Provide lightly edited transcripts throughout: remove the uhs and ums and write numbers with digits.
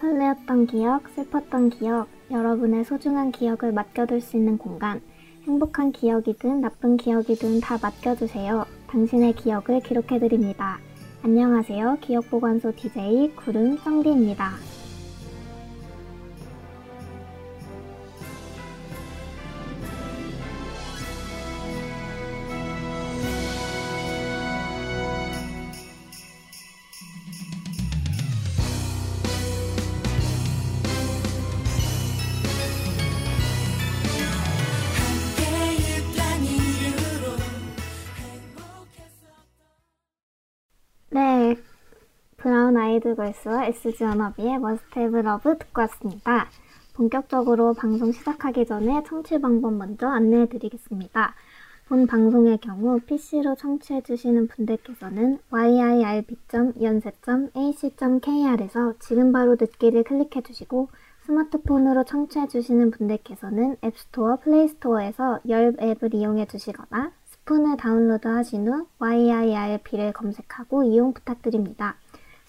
설레었던 기억, 슬펐던 기억, 여러분의 소중한 기억을 맡겨둘 수 있는 공간. 행복한 기억이든 나쁜 기억이든 다 맡겨주세요. 당신의 기억을 기록해드립니다. 안녕하세요. 기억보관소 DJ 구름 성디입니다. 네, 브라운 아이드 걸스와 SG 워너비의 Must Have Love 듣고 왔습니다. 본격적으로 방송 시작하기 전에 청취 방법 먼저 안내해드리겠습니다. 본 방송의 경우 PC로 청취해주시는 분들께서는 yirb.yonsei.ac.kr에서 지금 바로 듣기를 클릭해주시고, 스마트폰으로 청취해주시는 분들께서는 앱스토어, 플레이스토어에서 열 앱을 이용해주시거나 스푼을 다운로드하신 후 YIRB를 검색하고 이용 부탁드립니다.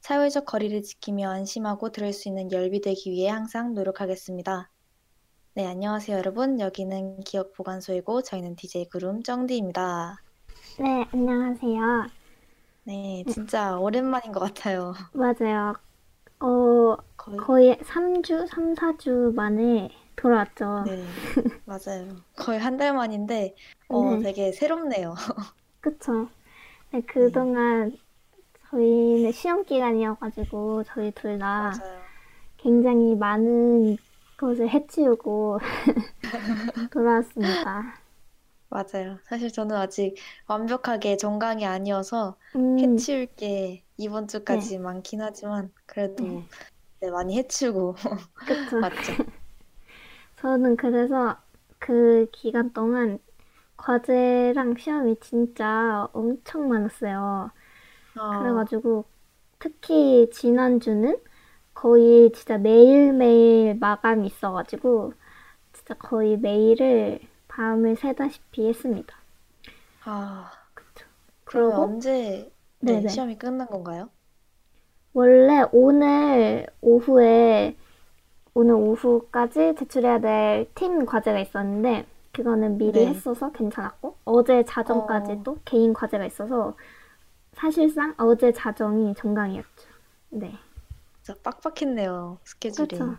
사회적 거리를 지키며 안심하고 들을 수 있는 열비 되기 위해 항상 노력하겠습니다. 네, 안녕하세요 여러분. 여기는 기억보관소이고 저희는 DJ 구름 정디입니다. 네, 안녕하세요. 네, 진짜 오랜만인 것 같아요. 맞아요. 거의 3주, 3, 4주 만에 돌아왔죠. 네, 맞아요. 거의 한 달 만인데 네. 되게 새롭네요. 그쵸. 네, 그동안 네. 저희는 시험기간이어가지고 저희 둘 다 굉장히 많은 것을 해치우고 돌아왔습니다. 맞아요. 사실 저는 아직 완벽하게 정강이 아니어서 해치울 게 이번 주까지 네. 많긴 하지만 그래도 네, 많이 해치우고 그쵸. 맞죠. 저는 그래서 그 기간 동안 과제랑 시험이 진짜 엄청 많았어요. 그래가지고 특히 지난주는 거의 진짜 매일매일 마감이 있어가지고 진짜 거의 매일을 밤을 새다시피 했습니다. 아, 그쵸. 그리고 언제 네, 시험이 끝난 건가요? 원래 오늘 오후까지 제출해야 될 팀 과제가 있었는데 그거는 미리 네. 했어서 괜찮았고 어제 자정까지 또 개인 과제가 있어서 사실상 어제 자정이 정강이었죠. 네. 진짜 빡빡했네요. 스케줄이. 그렇죠.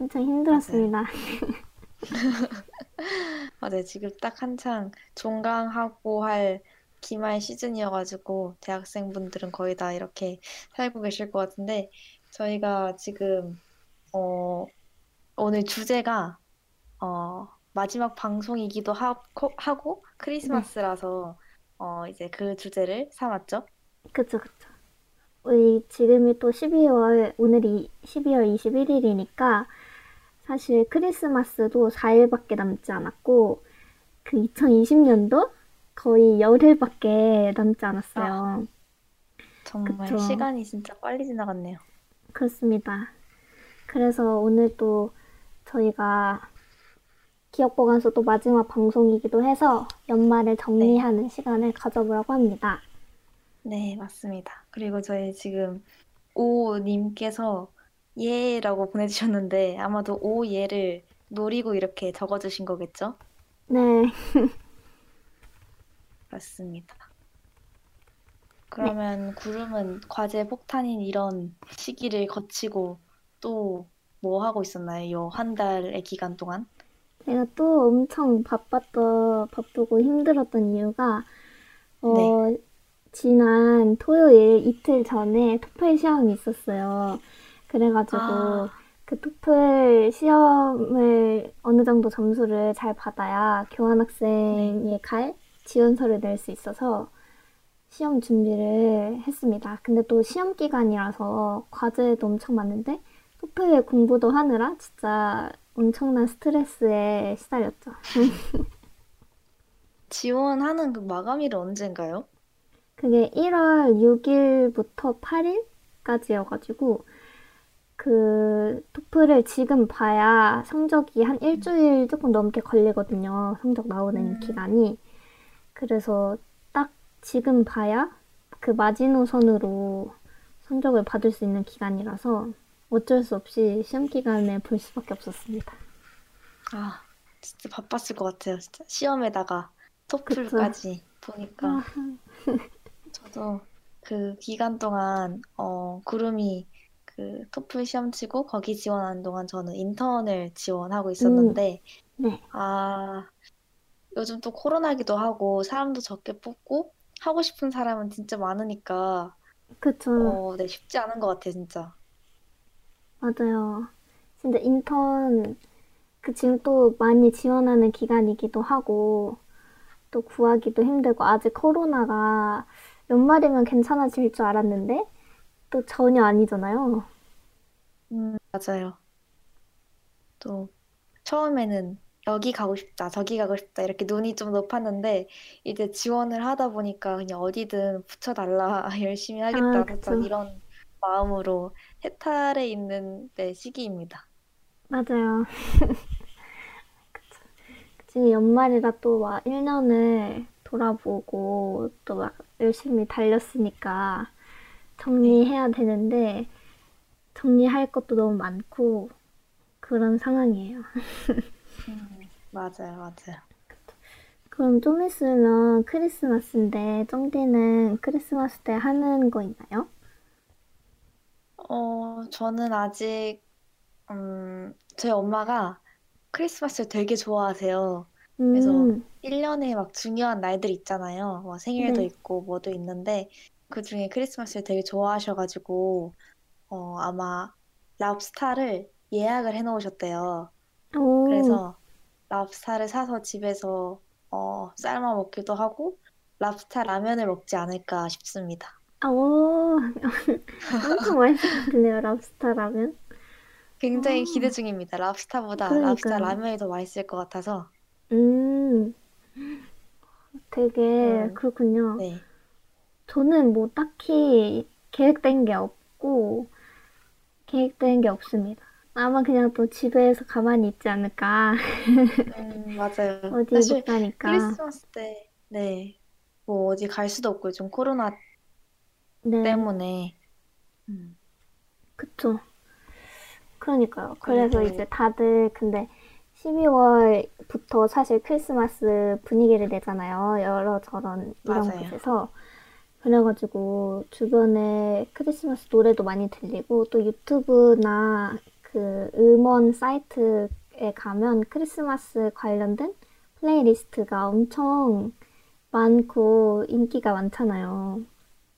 엄청 힘들었습니다. 맞아요. 맞아요. 지금 딱 한창 종강하고 할 기말 시즌이어가지고 대학생분들은 거의 다 이렇게 살고 계실 것 같은데 저희가 지금 오늘 주제가 마지막 방송이기도 하고 크리스마스라서 이제 그 주제를 삼았죠. 그쵸, 그쵸. 우리 지금이 또 12월, 오늘이 12월 21일이니까 사실 크리스마스도 4일밖에 남지 않았고 그 2020년도 거의 열흘밖에 남지 않았어요. 정말 그쵸. 시간이 진짜 빨리 지나갔네요. 그렇습니다. 그래서 오늘 또 저희가 기억보관소 또 마지막 방송이기도 해서 연말을 정리하는 네. 시간을 가져보려고 합니다. 네, 맞습니다. 그리고 저희 지금 오님께서 예라고 보내주셨는데 아마도 오예를 노리고 이렇게 적어주신 거겠죠? 네. 맞습니다. 그러면 네. 구름은 과제 폭탄인 이런 시기를 거치고 또 뭐 하고 있었나요? 요 한 달의 기간 동안? 제가 또 엄청 바쁘고 힘들었던 이유가 네. 지난 토요일 이틀 전에 토플 시험이 있었어요. 그래가지고 그 토플 시험을 어느 정도 점수를 잘 받아야 교환학생이 갈 지원서를 낼 수 있어서 시험 준비를 했습니다. 근데 또 시험 기간이라서 과제도 엄청 많은데 토플 공부도 하느라 진짜 엄청난 스트레스에 시달렸죠. 지원하는 그 마감일은 언젠가요? 그게 1월 6일부터 8일까지여가지고 그 토플을 지금 봐야 성적이 한 일주일 조금 넘게 걸리거든요. 성적 나오는 기간이. 그래서 딱 지금 봐야 그 마지노선으로 성적을 받을 수 있는 기간이라서 어쩔 수 없이 시험 기간에 볼 수밖에 없었습니다. 아, 진짜 바빴을 것 같아요. 진짜 시험에다가 토플까지 그쵸? 보니까 저도 그 기간 동안 구름이 그 토플 시험 치고 거기 지원하는 동안 저는 인턴을 지원하고 있었는데 네. 아 요즘 또 코로나기도 하고 사람도 적게 뽑고 하고 싶은 사람은 진짜 많으니까 그쵸. 네, 쉽지 않은 것 같아요, 진짜. 맞아요. 진짜 인턴, 그 지금 또 많이 지원하는 기간이기도 하고, 또 구하기도 힘들고, 아직 코로나가 연말이면 괜찮아질 줄 알았는데, 또 전혀 아니잖아요. 맞아요. 또, 처음에는 여기 가고 싶다, 저기 가고 싶다, 이렇게 눈이 좀 높았는데, 이제 지원을 하다 보니까 그냥 어디든 붙여달라, 열심히 하겠다, 그쵸. 이런 마음으로 해탈에 있는 네, 시기입니다. 맞아요. 그쵸. 지금 연말이라 또 막 1년을 돌아보고 또 막 열심히 달렸으니까 정리해야 되는데 정리할 것도 너무 많고 그런 상황이에요. 맞아요, 맞아요. 그럼 좀 있으면 크리스마스인데 쩡디는 크리스마스 때 하는 거 있나요? 저는 아직, 저희 엄마가 크리스마스를 되게 좋아하세요. 그래서 1년에 막 중요한 날들 있잖아요. 뭐 생일도 네. 있고 뭐도 있는데, 그 중에 크리스마스를 되게 좋아하셔가지고, 아마 랍스타를 예약을 해놓으셨대요. 오. 그래서 랍스타를 사서 집에서 삶아 먹기도 하고, 랍스타 라면을 먹지 않을까 싶습니다. 오, 엄청 맛있겠네요, 랍스타 라면. 굉장히 기대 중입니다. 랍스타보다 그러니까요. 랍스타 라면이 더 맛있을 것 같아서. 되게 그렇군요. 네. 저는 뭐 딱히 계획된 게 없습니다. 아마 그냥 또 집에서 가만히 있지 않을까. 맞아요. 어디 못 가니까. 크리스마스 때, 네, 뭐 어디 갈 수도 없고 요즘 코로나 네. 때문에 그쵸. 그러니까요. 그래서 이제 다들 근데 12월부터 사실 크리스마스 분위기를 내잖아요. 여러저런 이런 맞아요. 곳에서 그래가지고 주변에 크리스마스 노래도 많이 들리고 또 유튜브나 그 음원 사이트에 가면 크리스마스 관련된 플레이리스트가 엄청 많고 인기가 많잖아요.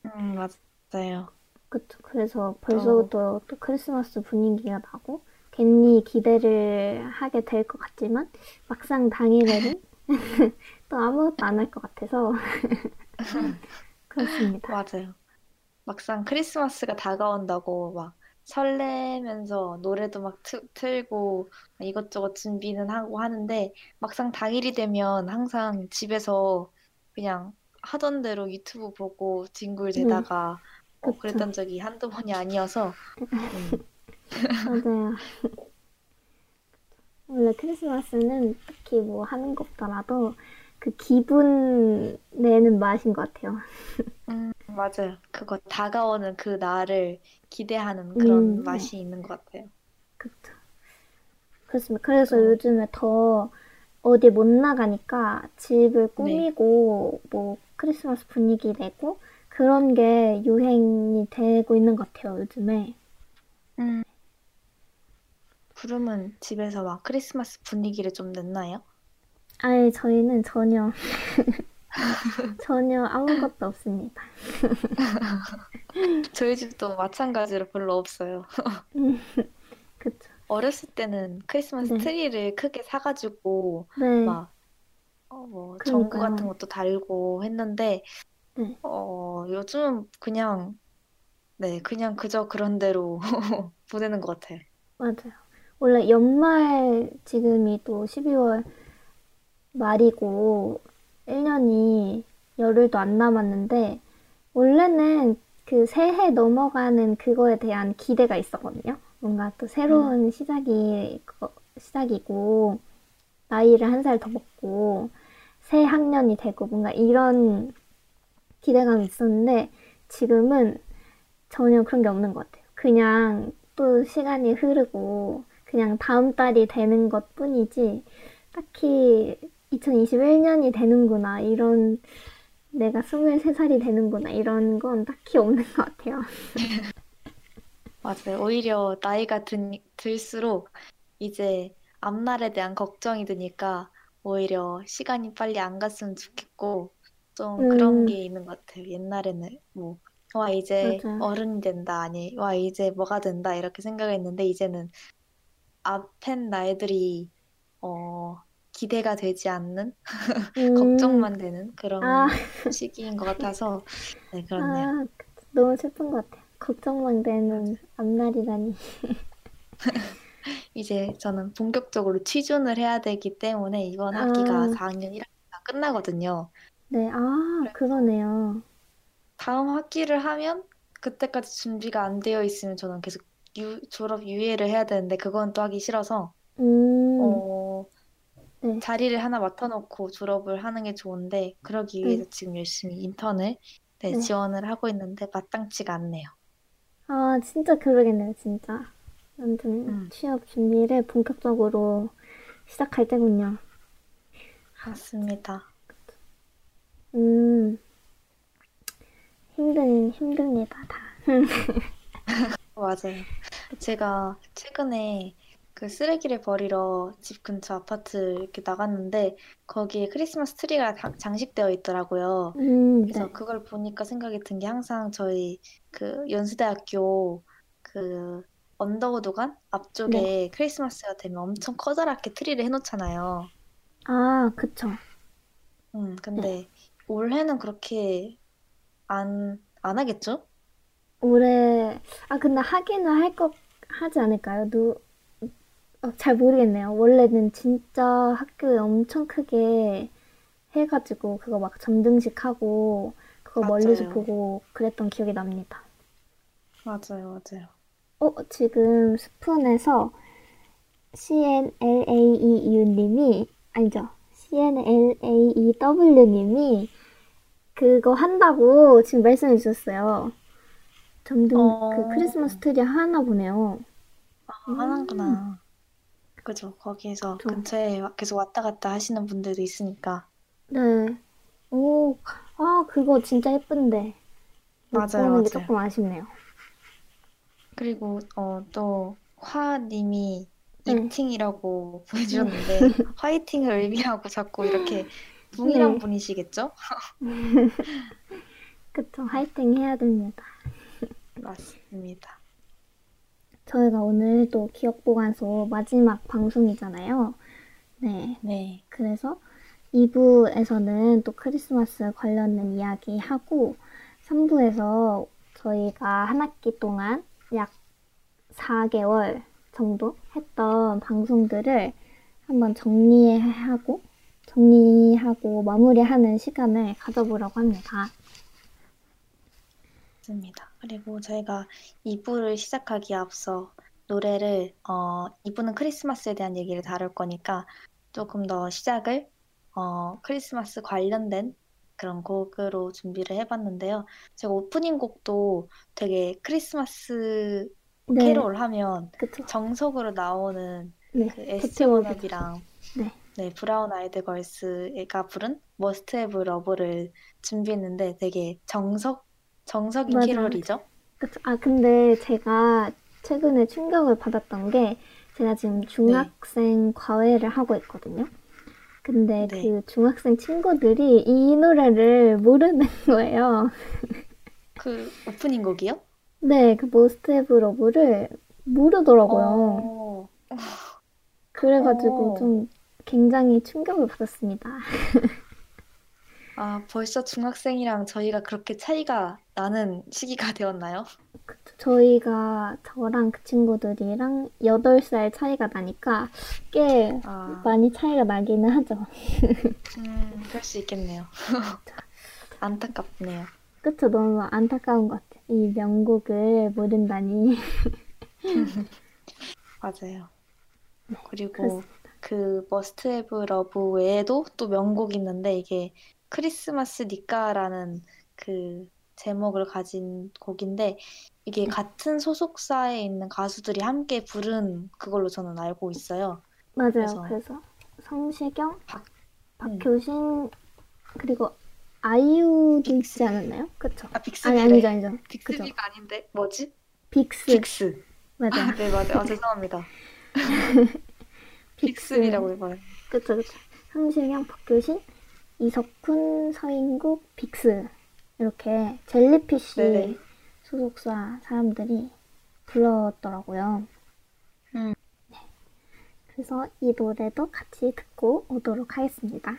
맞아요. 그쵸. 그래서 벌써부터 또 크리스마스 분위기가 나고 괜히 기대를 하게 될 것 같지만 막상 당일에는 또 아무것도 안 할 것 같아서 그렇습니다. 맞아요. 막상 크리스마스가 다가온다고 막 설레면서 노래도 막 틀고 이것저것 준비는 하고 하는데 막상 당일이 되면 항상 집에서 그냥 하던 대로 유튜브 보고 뒹굴대다가 그랬던 적이 한두 번이 아니어서 맞아요. 원래 크리스마스는 특히 뭐 하는 것보다라도 그 기분 내는 맛인 것 같아요. 맞아요. 그거 다가오는 그 날을 기대하는 그런 맛이 있는 것 같아요. 그렇죠. 그렇습니다. 그래서 요즘에 더 어디 못 나가니까 집을 꾸미고 네. 뭐 크리스마스 분위기 내고 그런 게 유행이 되고 있는 것 같아요, 요즘에. 구름은 집에서 막 크리스마스 분위기를 좀 냈나요? 아니, 저희는 전혀 아무것도 없습니다. 저희 집도 마찬가지로 별로 없어요. 그쵸. 어렸을 때는 크리스마스 네. 트리를 크게 사가지고 네. 막 뭐 전구 같은 것도 달고 했는데 네. 요즘은 그냥 네 그냥 그저 그런 대로 보내는 것 같아요. 맞아요. 원래 연말 지금이 또 12월 말이고 1년이 열흘도 안 남았는데 원래는 그 새해 넘어가는 그거에 대한 기대가 있었거든요. 뭔가 또 새로운 시작이고 나이를 한 살 더 먹고 새 학년이 되고 뭔가 이런 기대감이 있었는데 지금은 전혀 그런 게 없는 것 같아요. 그냥 또 시간이 흐르고 그냥 다음 달이 되는 것 뿐이지 딱히 2021년이 되는구나 이런 내가 23살이 되는구나 이런 건 딱히 없는 것 같아요. 맞아요. 오히려 나이가 들수록 이제 앞날에 대한 걱정이 드니까 오히려 시간이 빨리 안 갔으면 좋겠고 좀 그런 게 있는 것 같아요. 옛날에는 뭐 와 이제 맞아요. 어른이 된다 아니 와 이제 뭐가 된다 이렇게 생각했는데 이제는 앞엔 나이들이 기대가 되지 않는 걱정만 되는 그런 시기인 것 같아서 네 그렇네요. 너무 슬픈 것 같아요. 걱정만 되는 앞날이라니. 이제 저는 본격적으로 취준을 해야 되기 때문에 이번 학기가 4학년 1학기가 끝나거든요. 네, 그러네요. 다음 학기를 하면 그때까지 준비가 안 되어 있으면 저는 계속 졸업 유예를 해야 되는데 그건 또 하기 싫어서 네. 자리를 하나 맡아놓고 졸업을 하는 게 좋은데 그러기 위해서 지금 열심히 인턴을 지원을 하고 있는데 마땅치가 않네요. 진짜 그러겠네요. 진짜. 아무튼 취업 준비를 본격적으로 시작할 때군요. 맞습니다. 힘듭니다 다. 맞아요. 제가 최근에 그 쓰레기를 버리러 집 근처 아파트 이렇게 나갔는데 거기에 크리스마스 트리가 장식되어 있더라고요. 그래서 네. 그걸 보니까 생각이 든 게 항상 저희 그 연세대학교 그 언더우드관 앞쪽에 네. 크리스마스가 되면 엄청 커다랗게 트리를 해놓잖아요. 그쵸. 근데 네. 올해는 그렇게 안 하겠죠? 올해 근데 하기는 하지 않을까요? 잘 모르겠네요. 원래는 진짜 학교에 엄청 크게 해가지고 그거 막 점등식 하고 그거 맞아요. 멀리서 보고 그랬던 기억이 납니다. 맞아요. 지금 스푼에서 CNLAEW님이 그거 한다고 지금 말씀해 주셨어요. 점등 그 크리스마스 트리 하나 보네요. 하나구나. 그죠. 거기에서 근처에 계속 왔다 갔다 하시는 분들도 있으니까. 네. 그거 진짜 예쁜데. 맞아요. 게 조금 아쉽네요. 그리고 또 화님이 이팅이라고 보여주셨는데 화이팅을 의미하고 자꾸 이렇게 동일한 분이시겠죠? 그쵸. 화이팅 해야 됩니다. 맞습니다. 저희가 오늘 또 기억보관소 마지막 방송이잖아요. 네. 그래서 2부에서는 또 크리스마스 관련된 이야기하고 3부에서 저희가 한 학기 동안 약 4개월 정도 했던 방송들을 한번 정리하고 마무리하는 시간을 가져보려고 합니다. 그리고 저희가 2부를 시작하기에 앞서 노래를 2부는 크리스마스에 대한 얘기를 다룰 거니까 조금 더 시작을 크리스마스 관련된 그런 곡으로 준비를 해봤는데요. 제가 오프닝 곡도 되게 크리스마스 캐롤 하면 그쵸. 정석으로 나오는 에스테 워너비랑 브라운 아이드 걸스가 부른 머스트 해브 러브를 준비했는데 되게 정석인 맞아요. 캐롤이죠? 그쵸. 근데 제가 최근에 충격을 받았던 게 제가 지금 중학생 과외를 하고 있거든요. 근데 그 중학생 친구들이 이 노래를 모르는 거예요. 그 오프닝 곡이요? 네, 그 Most Have Love를 모르더라고요. 그래가지고 좀 굉장히 충격을 받았습니다. 아, 벌써 중학생이랑 저희가 그렇게 차이가 나는 시기가 되었나요? 저희가 저랑 그 친구들이랑 8살 차이가 나니까 꽤 많이 차이가 나기는 하죠. 그럴 수 있겠네요. 안타깝네요. 그쵸, 너무 안타까운 것 같아요. 이 명곡을 모른다니. 맞아요. 네, 그리고 그 머스트 해브 러브 외에도 또 명곡이 있는데, 이게 크리스마스 니까라는 그 제목을 가진 곡인데, 이게 같은 소속사에 있는 가수들이 함께 부른 그걸로 저는 알고 있어요. 맞아요. 그래서 성시경, 박효신, 그리고 아이유도 있지 않았나요? 그쵸? 아, 빅스. 아니죠. 빅스비가 아닌데 뭐지? 빅스. 맞아. 아, 네, 맞아요. 아, 죄송합니다. 빅스라고 해봐요. 그쵸. 성시경, 박효신, 이석훈, 서인국, 빅스, 이렇게 젤리피쉬 네네. 소속사 사람들이 불렀더라고요. 네. 그래서 이 노래도 같이 듣고 오도록 하겠습니다.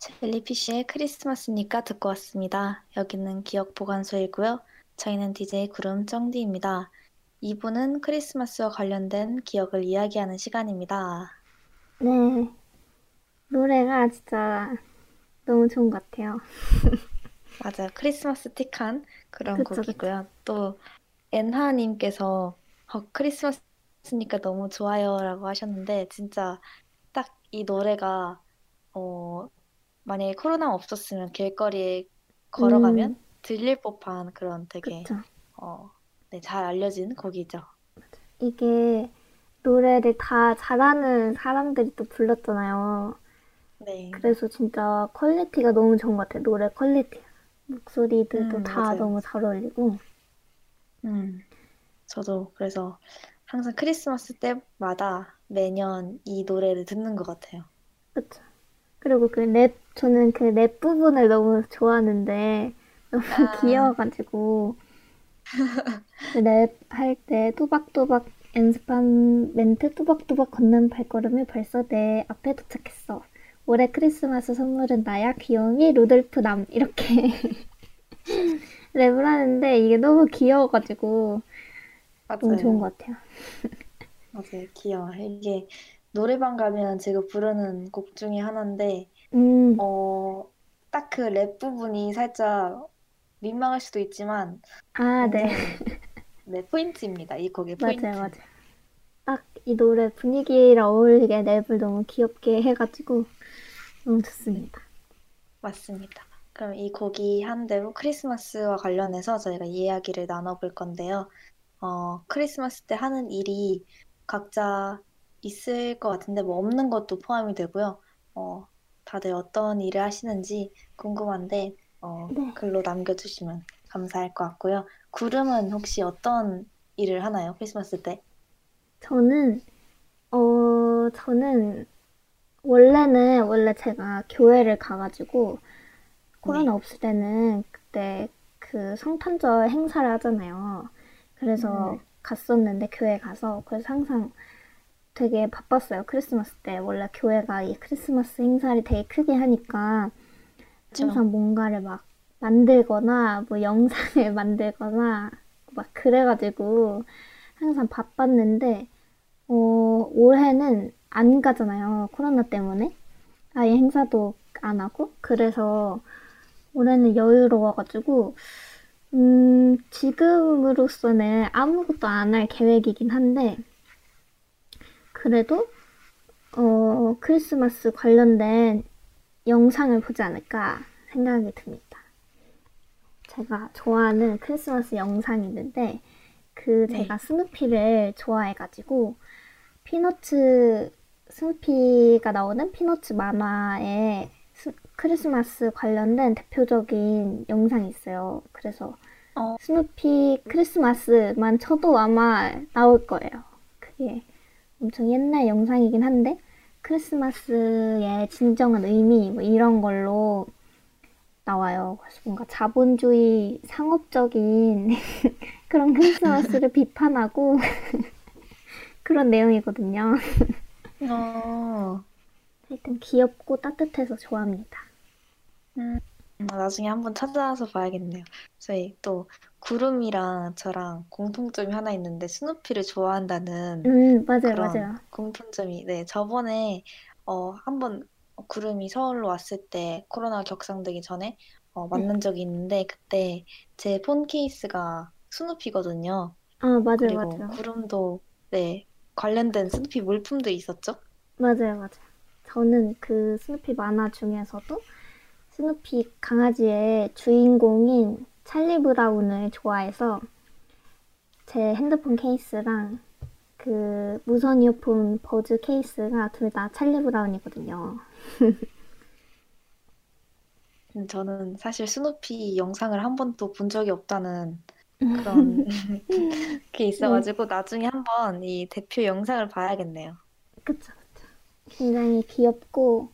젤리피쉬의 크리스마스니까 듣고 왔습니다. 여기는 기억보관소이고요. 저희는 DJ 구름 정디입니다. 2부는 크리스마스와 관련된 기억을 이야기하는 시간입니다. 네. 노래가 진짜 너무 좋은 것 같아요. 맞아요. 크리스마스틱한 그런 곡이고요. 또 엔하님께서 크리스마스니까 너무 좋아요 라고 하셨는데, 진짜 딱 이 노래가 만약에 코로나가 없었으면 길거리에 걸어가면 들릴 법한 그런 되게 잘 알려진 곡이죠. 이게 노래를 다 잘하는 사람들이 또 불렀잖아요. 네. 그래서 진짜 퀄리티가 너무 좋은 것 같아요. 노래 퀄리티. 목소리들도 다 맞아요. 너무 잘 어울리고. 저도 그래서 항상 크리스마스 때마다 매년 이 노래를 듣는 것 같아요. 그쵸. 그리고 그 랩, 저는 그 랩 부분을 너무 좋아하는데, 너무 귀여워가지고, 랩할 때 또박또박 연습한 멘트, 또박또박 걷는 발걸음이 벌써 내 앞에 도착했어. 올해 크리스마스 선물은 나야, 귀요미, 루돌프 남. 이렇게 랩을 하는데, 이게 너무 귀여워가지고, 맞아요. 너무 좋은 것 같아요. 맞아요, 귀여워. 이게, 노래방 가면 제가 부르는 곡 중에 하나인데 딱 그 랩 부분이 살짝 민망할 수도 있지만 네, 포인트입니다. 이 곡의 포인트. 맞아요. 딱 이 노래 분위기랑 어울리게 랩을 너무 귀엽게 해가지고 너무 좋습니다. 맞습니다. 그럼 이 곡이 한 대로 크리스마스와 관련해서 저희가 이야기를 나눠볼 건데요. 크리스마스 때 하는 일이 각자 있을 것 같은데, 뭐 없는 것도 포함이 되고요. 다들 어떤 일을 하시는지 궁금한데 글로 남겨주시면 감사할 것 같고요. 구름은 혹시 어떤 일을 하나요? 크리스마스 때? 저는 원래 제가 교회를 가가지고 코로나 없을 때는 그때 그 성탄절 행사를 하잖아요. 그래서 갔었는데 교회 가서 그래서 항상 되게 바빴어요. 크리스마스 때. 원래 교회가 이 크리스마스 행사를 되게 크게 하니까 항상 뭔가를 막 만들거나 뭐 영상을 만들거나 막 그래가지고 항상 바빴는데 올해는 안 가잖아요. 코로나 때문에. 아예 행사도 안 하고. 그래서 올해는 여유로워가지고 지금으로서는 아무것도 안 할 계획이긴 한데 그래도 크리스마스 관련된 영상을 보지 않을까 생각이 듭니다. 제가 좋아하는 크리스마스 영상이 있는데 제가 스누피를 좋아해가지고 스누피가 나오는 피너츠 만화에 크리스마스 관련된 대표적인 영상이 있어요. 그래서 스누피 크리스마스만 쳐도 아마 나올 거예요. 그게 엄청 옛날 영상이긴 한데 크리스마스의 진정한 의미 뭐 이런 걸로 나와요. 그래서 뭔가 자본주의 상업적인 그런 크리스마스를 비판하고 그런 내용이거든요. 하여튼 귀엽고 따뜻해서 좋아합니다. 나중에 한번 찾아서 봐야겠네요. 저희 또 구름이랑 저랑 공통점이 하나 있는데 스누피를 좋아한다는 맞아요, 그런 맞아요. 공통점이 네 저번에 한번 구름이 서울로 왔을 때 코로나 격상되기 전에 만난 적이 있는데 그때 제 폰 케이스가 스누피거든요. 아 맞아요. 그리고 맞아요. 구름도 네 관련된 스누피 물품들이 있었죠. 맞아요 맞아요. 저는 그 스누피 만화 중에서도 스누피 강아지의 주인공인 찰리 브라운을 좋아해서 제 핸드폰 케이스랑 그 무선 이어폰 버즈 케이스가 둘 다 찰리 브라운이거든요. 저는 사실 스누피 영상을 한 번도 본 적이 없다는 그런 게 있어가지고 나중에 한번 이 대표 영상을 봐야겠네요. 그쵸 그쵸. 굉장히 귀엽고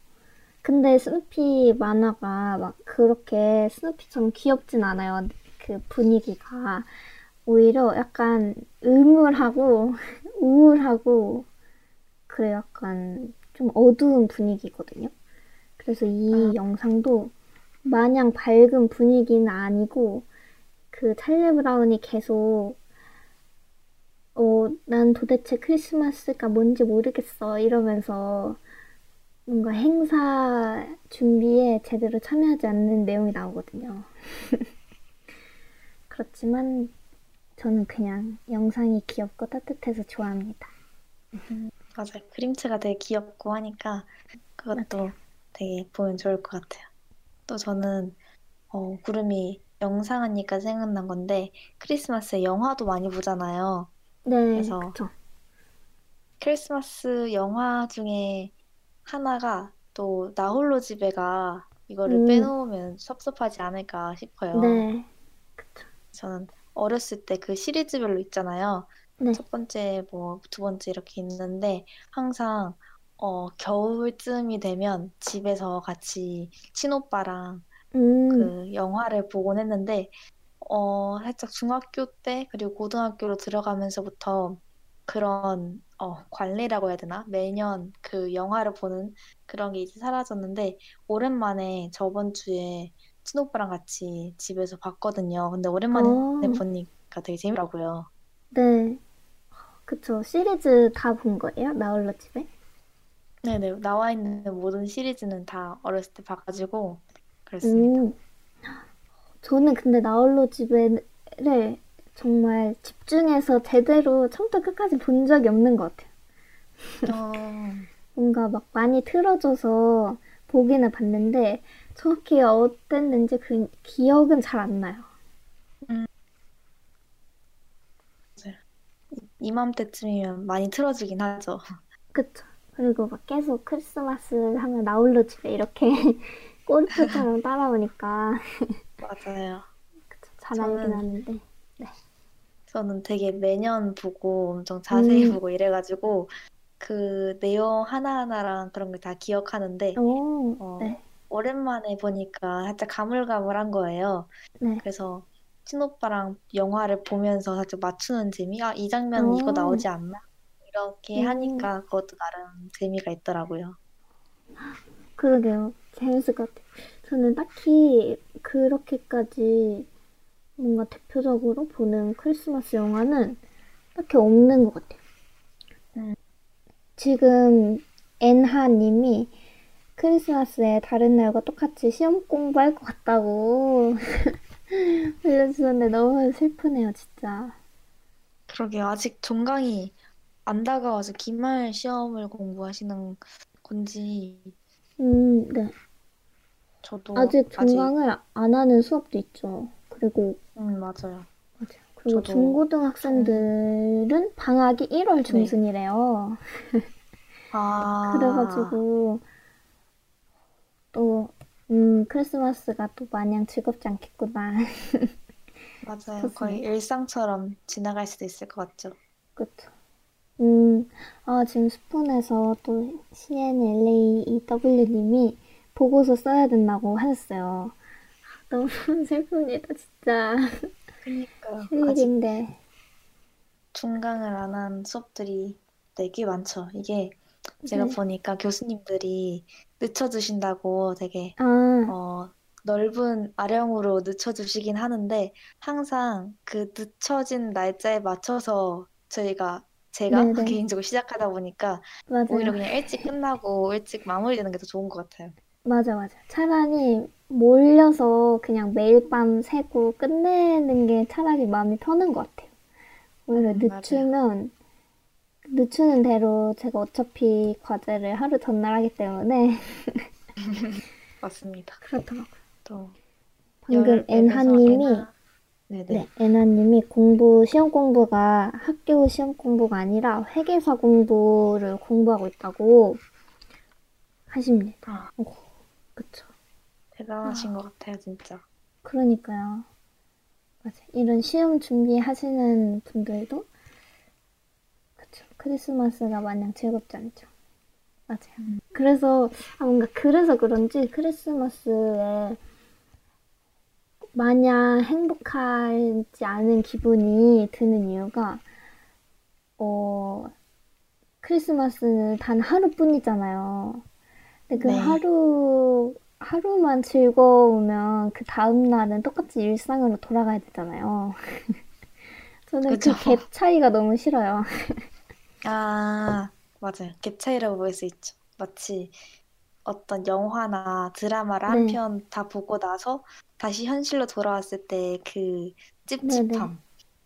근데 스누피 만화가 막 그렇게 스누피처럼 귀엽진 않아요. 그 분위기가 오히려 약간 음울하고 우울하고 그래 약간 좀 어두운 분위기거든요. 그래서 이 영상도 마냥 밝은 분위기는 아니고 그 찰리 브라운이 계속 난 도대체 크리스마스가 뭔지 모르겠어 이러면서 뭔가 행사 준비에 제대로 참여하지 않는 내용이 나오거든요. 그렇지만 저는 그냥 영상이 귀엽고 따뜻해서 좋아합니다. 맞아요. 그림체가 되게 귀엽고 하니까 그것도 맞아요. 되게 보면 좋을 것 같아요. 또 저는 구름이 영상하니까 생각난 건데 크리스마스에 영화도 많이 보잖아요. 네, 그래서 그쵸. 크리스마스 영화 중에 하나가 또 나 홀로 집에가 이거를 빼놓으면 섭섭하지 않을까 싶어요. 네, 그쵸. 저는 어렸을 때 그 시리즈별로 있잖아요. 네. 첫 번째, 뭐 두 번째 이렇게 있는데 항상 겨울쯤이 되면 집에서 같이 친오빠랑 그 영화를 보곤 했는데 살짝 중학교 때 그리고 고등학교로 들어가면서부터 그런 관례라고 해야 되나? 매년 그 영화를 보는 그런 게 이제 사라졌는데 오랜만에 저번 주에 친오빠랑 같이 집에서 봤거든요. 근데 오랜만에 보니까 되게 재밌더라고요. 네, 그쵸. 시리즈 다 본 거예요? 나 홀로 집에? 네네, 나와 있는 모든 시리즈는 다 어렸을 때 봐가지고 그랬습니다. 저는 근데 나 홀로 집에를 정말 집중해서 제대로 처음부터 끝까지 본 적이 없는 것 같아요. 뭔가 막 많이 틀어져서 보기는 봤는데 정확히 어땠는지 그 기억은 잘 안 나요. 맞아요. 이맘때쯤이면 많이 틀어지긴 하죠. 그쵸. 그리고 막 계속 크리스마스 하면 나 홀로 집에 이렇게 꼬리표처럼 따라오니까 맞아요. 그쵸. 잘 알긴 하는데 네. 저는 되게 매년 보고 엄청 자세히 보고 이래가지고 그 내용 하나하나랑 그런 걸 다 기억하는데 네. 오랜만에 보니까 살짝 가물가물한 거예요. 네. 그래서 친오빠랑 영화를 보면서 살짝 맞추는 재미? 아, 이 장면 이거 나오지 않나? 이렇게 하니까 그것도 나름 재미가 있더라고요. 그러게요. 재밌을 것 같아요. 저는 딱히 그렇게까지 뭔가 대표적으로 보는 크리스마스 영화는 딱히 없는 것 같아요. 지금 엔하님이 크리스마스에 다른 날과 똑같이 시험 공부할 것 같다고 올려주셨는데 너무 슬프네요, 진짜. 그러게요. 아직 종강이 안 다가와서 기말 시험을 공부하시는 건지. 네. 저도 아직 종강을 안 하는 수업도 있죠. 그리고 맞아요. 맞아요. 그리고 중고등학생들은 방학이 1월 중순이래요. 네. 아. 그래가지고 또 크리스마스가 또 마냥 즐겁지 않겠구나. 맞아요. 좋습니다. 거의 일상처럼 지나갈 수도 있을 것 같죠. 그쵸. 지금 스푼에서 또 CNLAEW님이 보고서 써야 된다고 하셨어요. 너무 슬픕니다, 진짜. 그니까요. 휴일인데. 중강을 안 한 수업들이 되게 많죠. 이게 제가 보니까 교수님들이 늦춰주신다고 되게 넓은 아령으로 늦춰주시긴 하는데 항상 그 늦춰진 날짜에 맞춰서 제가 네네. 개인적으로 시작하다 보니까 맞아요. 오히려 그냥 일찍 끝나고 일찍 마무리되는 게 더 좋은 것 같아요. 맞아. 차라리 몰려서 그냥 매일 밤 새고 끝내는 게 차라리 마음이 터는 것 같아요. 오히려 맞아요. 늦추는 대로 제가 어차피 과제를 하루 전날 하기 때문에 맞습니다. 그렇더라고요. 또 방금 엔하님이 시험 공부가 학교 시험 공부가 아니라 회계사 공부를 공부하고 있다고 하십니다. 그쵸. 대단하신 것 같아요, 진짜. 그러니까요. 맞아요. 이런 시험 준비하시는 분들도 크리스마스가 마냥 즐겁지 않죠. 맞아요. 그래서 그런지 크리스마스에 마냥 행복하지 않은 기분이 드는 이유가 크리스마스는 단 하루뿐이잖아요. 근데 하루만 즐거우면 그 다음 날은 똑같이 일상으로 돌아가야 되잖아요. 저는 그 갭 차이가 너무 싫어요. 아, 맞아요. 갭 차이라고 볼 수 있죠. 마치 어떤 영화나 드라마를 한 편 다 보고 나서 다시 현실로 돌아왔을 때 그 찝찝함.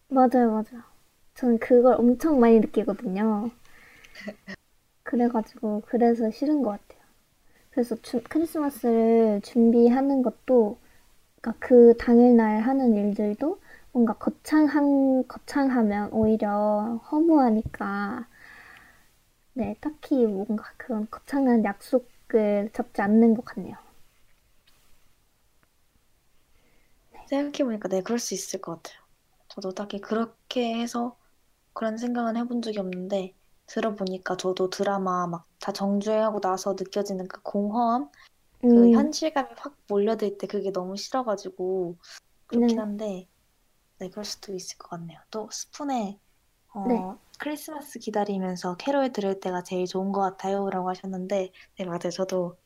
맞아요. 저는 그걸 엄청 많이 느끼거든요. 그래서 싫은 것 같아요. 그래서 크리스마스를 준비하는 것도, 그러니까 그 당일날 하는 일들도 뭔가 거창하면 오히려 허무하니까, 딱히 뭔가 그런 거창한 약속을 잡지 않는 것 같네요. 생각해보니까 그럴 수 있을 것 같아요. 저도 딱히 그렇게 해서 그런 생각은 해본 적이 없는데, 들어보니까 저도 드라마 막 다 정주행하고 나서 느껴지는 그 공허함, 그 현실감이 확 몰려들 때 그게 너무 싫어가지고, 그렇긴 한데, 그럴 수도 있을 것 같네요. 또 스푼에 크리스마스 기다리면서 캐롤 들을 때가 제일 좋은 것 같아요 라고 하셨는데 맞아요. 저도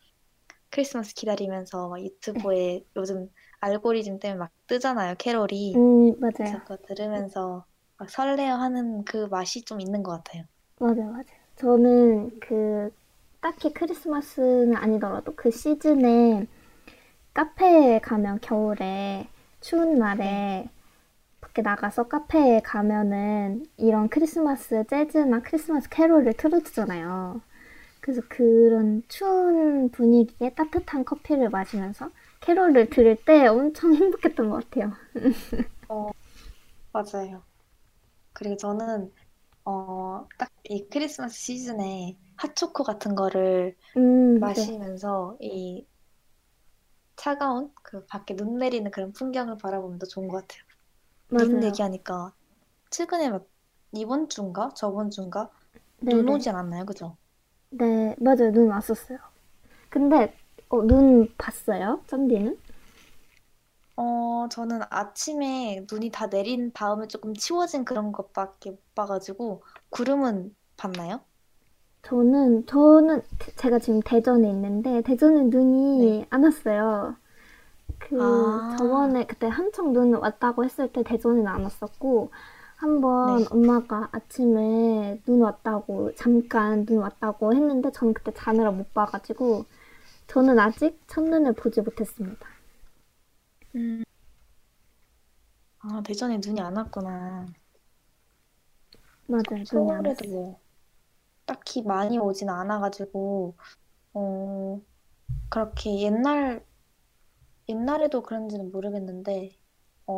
크리스마스 기다리면서 막 유튜브에 요즘 알고리즘 때문에 막 뜨잖아요, 캐롤이. 맞아요. 그거 들으면서 막 설레어하는 그 맛이 좀 있는 것 같아요. 맞아요. 저는 딱히 크리스마스는 아니더라도 그 시즌에 카페에 가면 겨울에 추운 날에 밖에 나가서 카페에 가면은 이런 크리스마스 재즈나 크리스마스 캐롤을 틀어주잖아요. 그래서 그런 추운 분위기에 따뜻한 커피를 마시면서 캐롤을 들을 때 엄청 행복했던 것 같아요. 맞아요. 그리고 저는 딱 이 크리스마스 시즌에 핫초코 같은 거를 마시면서 이 차가운 그 밖에 눈 내리는 그런 풍경을 바라보면 더 좋은 것 같아요. 눈 얘기하니까 최근에 막 이번 주인가 저번 주인가 눈 오지 않았나요? 그죠? 네, 맞아요. 눈 왔었어요. 근데 눈 봤어요? 짠디는? 저는 아침에 눈이 다 내린 다음에 조금 치워진 그런 것밖에 못 봐가지고 구름은 봤나요? 저는 제가 지금 대전에 있는데 대전에 눈이 안 왔어요. 저번에 그때 한창 눈 왔다고 했을 때 대전에는 안 왔었고 한번 엄마가 아침에 잠깐 눈 왔다고 했는데 저는 그때 자느라 못 봐가지고 저는 아직 첫눈을 보지 못했습니다. 아, 대전에 눈이 안 왔구나. 맞아요. 서울에도 뭐 딱히 많이 오진 않아가지고 그렇게 옛날에도 그런지는 모르겠는데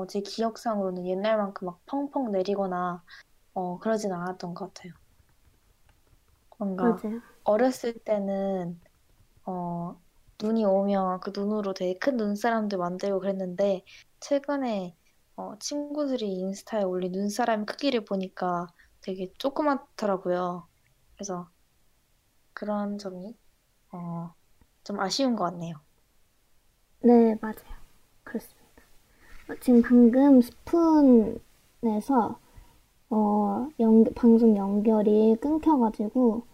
제 기억상으로는 옛날만큼 막 펑펑 내리거나 그러진 않았던 것 같아요. 뭔가 어렸을 때는 눈이 오면 그 눈으로 되게 큰 눈사람들 만들고 그랬는데 최근에 친구들이 인스타에 올린 눈사람 크기를 보니까 되게 조그맣더라고요. 그래서 그런 점이 좀 아쉬운 것 같네요. 네, 맞아요. 그렇습니다. 지금 방금 스푼에서 방송 연결이 끊겨가지고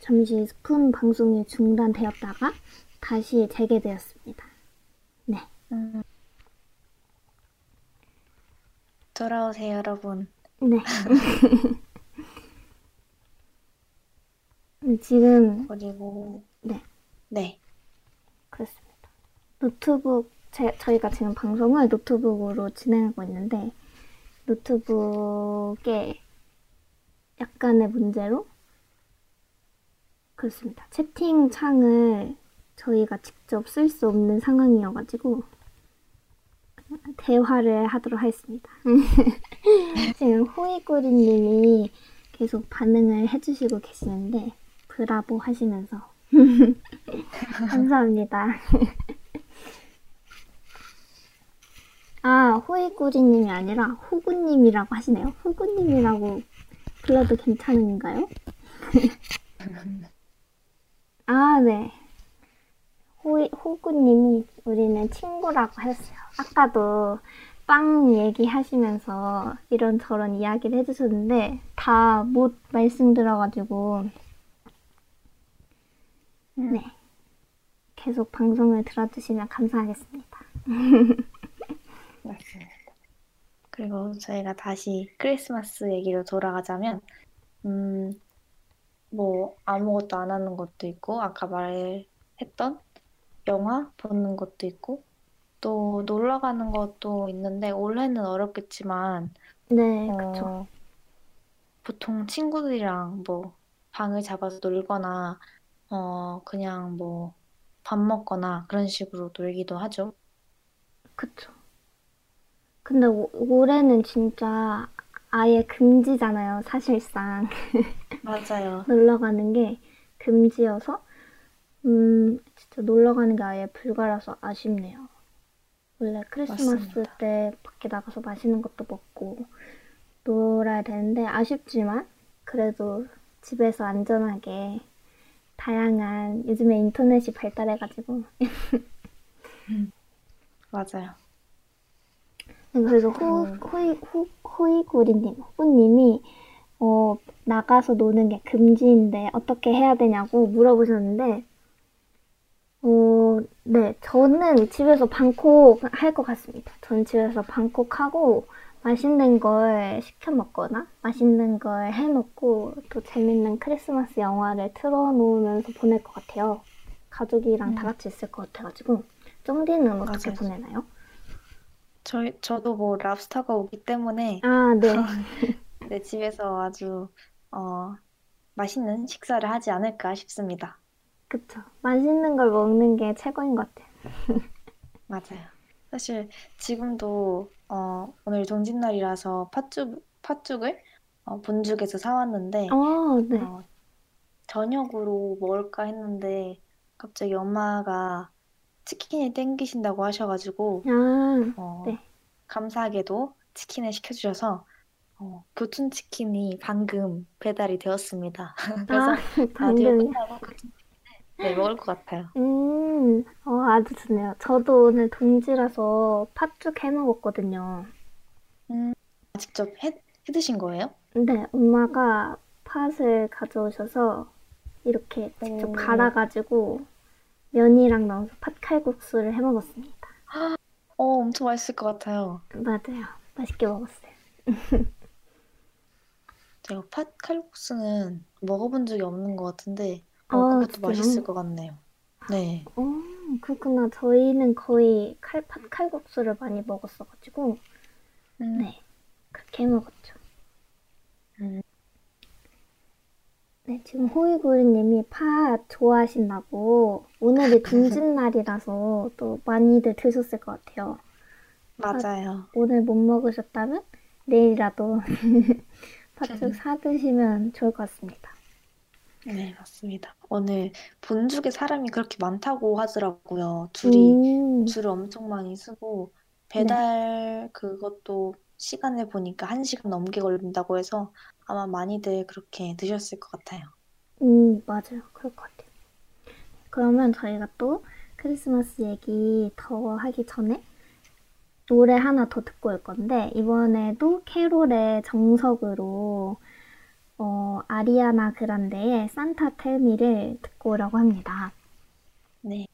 잠시 스푼 방송이 중단되었다가 다시 재개되었습니다. 네. 돌아오세요, 여러분. 네. 지금 그리고 네 그렇습니다. 노트북 저희가 지금 방송을 노트북으로 진행하고 있는데 노트북에 약간의 문제로 그렇습니다. 채팅창을 저희가 직접 쓸 수 없는 상황이어가지고 대화를 하도록 하겠습니다. 지금 호이꼬리님이 계속 반응을 해주시고 계시는데 브라보 하시면서 감사합니다. 아, 호이꼬리님이 아니라 호구님이라고 하시네요. 호구님이라고 불러도 괜찮은가요? 아, 네. 호구님이 우리는 친구라고 하셨어요. 아까도 빵 얘기하시면서 이런저런 이야기를 해주셨는데 다 못 말씀드려가지고 네, 계속 방송을 들어주시면 감사하겠습니다. 맞습니다. 그리고 저희가 다시 크리스마스 얘기로 돌아가자면 뭐 아무것도 안 하는 것도 있고 아까 말했던 영화 보는 것도 있고 또 놀러 가는 것도 있는데 올해는 어렵겠지만 네, 그쵸. 보통 친구들이랑 뭐 방을 잡아서 놀거나 그냥 뭐 밥 먹거나 그런 식으로 놀기도 하죠. 그쵸. 근데 올해는 진짜 아예 금지잖아요, 사실상. 맞아요. 놀러 가는 게 금지여서 진짜 놀러 가는 게 아예 불가라서 아쉽네요. 원래 크리스마스 맞습니다. 때 밖에 나가서 맛있는 것도 먹고 놀아야 되는데 아쉽지만 그래도 집에서 안전하게 다양한 요즘에 인터넷이 발달해가지고 맞아요. 그래서 호이고리님, 호구님이 나가서 노는 게 금지인데 어떻게 해야 되냐고 물어보셨는데 네, 저는 집에서 방콕 할 것 같습니다. 저는 집에서 방콕 하고 맛있는 걸 시켜 먹거나 맛있는 걸 해 먹고 또 재밌는 크리스마스 영화를 틀어놓으면서 보낼 것 같아요. 가족이랑 다 같이 있을 것 같아가지고. 정디는 어떻게 맞아요. 보내나요? 저도 뭐 랍스타가 오기 때문에 아, 네. 네, 집에서 아주 맛있는 식사를 하지 않을까 싶습니다. 그쵸. 맛있는 걸 먹는 게 최고인 것 같아요. 맞아요. 사실 지금도 오늘 동짓날이라서 팥죽을 본죽에서 사왔는데 네. 저녁으로 먹을까 했는데 갑자기 엄마가 치킨이 땡기신다고 하셔가지고 네. 감사하게도 치킨을 시켜주셔서 교촌치킨이 방금 배달이 되었습니다. 그래서 라디오 끝나고 네, 먹을 것 같아요. 아주 좋네요. 저도 오늘 동지라서 팥죽 해 먹었거든요. 직접 해 드신 거예요? 네, 엄마가 팥을 가져오셔서 이렇게 직접 갈아가지고 면이랑 넣어서 팥칼국수를 해 먹었습니다. 엄청 맛있을 것 같아요. 맞아요. 맛있게 먹었어요. 제가 팥칼국수는 먹어본 적이 없는 것 같은데 그것도 진짜요? 맛있을 것 같네요. 네. 그렇구나. 저희는 거의 팥칼국수를 많이 먹었어가지고 네, 그렇게 먹었죠. 네, 지금 호이구리님이 팥 좋아하신다고 오늘이 동짓날이라서 또 많이들 드셨을 것 같아요. 맞아요. 오늘 못 먹으셨다면 내일이라도 팥죽 사드시면 좋을 것 같습니다. 네, 맞습니다. 오늘 본죽에 사람이 그렇게 많다고 하더라고요. 오, 줄을 엄청 많이 쓰고, 네. 배달 그것도 시간을 보니까 1시간 넘게 걸린다고 해서 아마 많이들 그렇게 드셨을 것 같아요. 오, 맞아요. 그럴 것 같아요. 그러면 저희가 또 크리스마스 얘기 더 하기 전에 노래 하나 더 듣고 올 건데, 이번에도 캐롤의 정석으로 아리아나 그란데의 산타 텔미를 듣고 오라고 합니다. 네,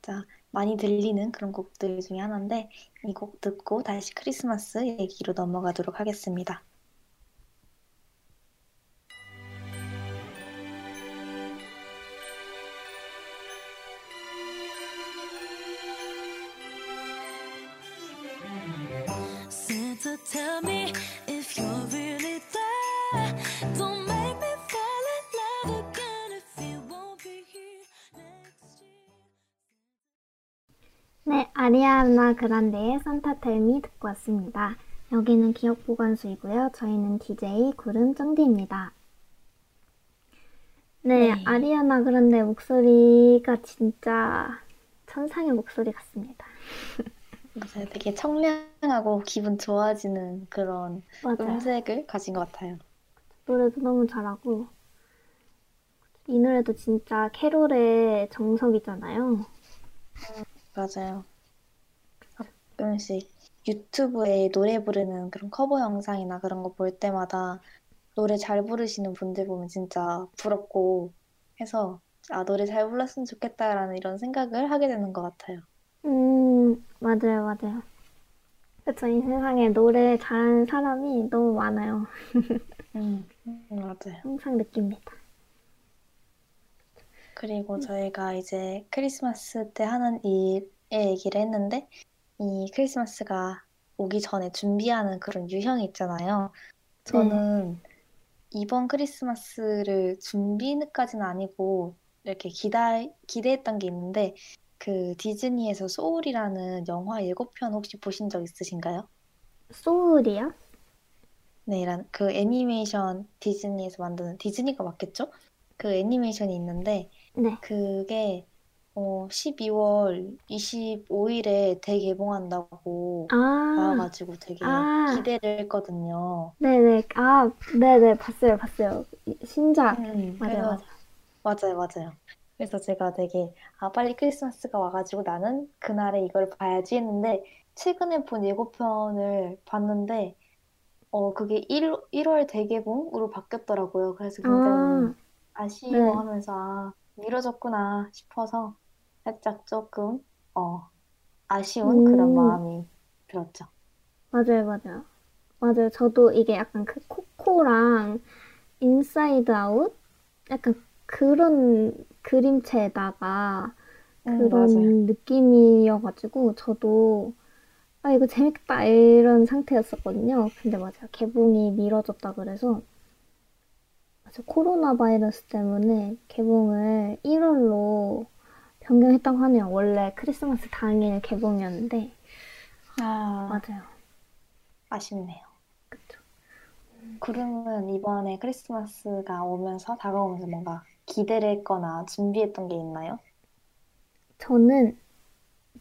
진짜 많이 들리는 그런 곡들 중에 하나인데, 이 곡 듣고 다시 크리스마스 얘기로 넘어가도록 하겠습니다. Santa, tell me if you're really there. Don't make me fall in love again if you won't be here next year. 네, 아리아나 그란데의 산타 텔미 듣고 왔습니다. 여기는 기억보관소이고요. 저희는 DJ 구름 쩡디입니다. 네, 네, 아리아나 그란데 목소리가 진짜 천상의 목소리 같습니다. 맞아요. 되게 청량하고 기분 좋아지는 그런 맞아요. 음색을 가진 것 같아요. 노래도 너무 잘하고, 이 노래도 진짜 캐롤의 정석이잖아요. 맞아요. 가끔씩 유튜브에 노래 부르는 그런 커버 영상이나 그런 거 볼 때마다 노래 잘 부르시는 분들 보면 진짜 부럽고 해서, 아, 노래 잘 불렀으면 좋겠다라는 이런 생각을 하게 되는 것 같아요. 맞아요, 맞아요. 그쵸, 이 세상에 노래 잘하는 사람이 너무 많아요. 맞아요. 항상 느낍니다. 그리고 저희가 이제 크리스마스 때 하는 일의 얘기를 했는데, 이 크리스마스가 오기 전에 준비하는 그런 유형이 있잖아요. 네. 저는 이번 크리스마스를 준비까지는 아니고 이렇게 기대했던 게 있는데, 그 디즈니에서 소울이라는 영화 7편 혹시 보신 적 있으신가요? 소울이요? 네, 그 애니메이션 디즈니에서 만드는, 디즈니가 맞겠죠? 그 애니메이션이 있는데, 네. 그게 12월 25일에 대개봉한다고 아, 나와가지고 되게 아, 기대를 했거든요. 네네, 아, 네네, 봤어요, 봤어요. 신작. 맞아요, 그래서, 맞아요. 맞아요. 그래서 제가 되게, 아, 빨리 크리스마스가 와가지고 나는 그날에 이걸 봐야지 했는데, 최근에 본 예고편을 봤는데, 그게 1월 대개봉으로 바뀌었더라고요. 그래서 굉장히 아, 네. 아쉬워하면서, 아, 미뤄졌구나 싶어서 살짝 조금, 아쉬운 그런 음, 마음이 들었죠. 맞아요, 맞아요. 맞아요. 저도 이게 약간 그 코코랑 인사이드 아웃? 약간 그런 그림체에다가 맞아요. 그런 느낌이어가지고 저도 아 이거 재밌겠다 이런 상태였었거든요. 근데 맞아요. 개봉이 미뤄졌다 그래서 맞아 코로나 바이러스 때문에 개봉을 1월로 변경했다고 하네요. 원래 크리스마스 당일 개봉이었는데 아, 맞아요. 아쉽네요. 그쵸. 구름은 이번에 크리스마스가 다가오면서 뭔가 기대를 했거나 준비했던 게 있나요? 저는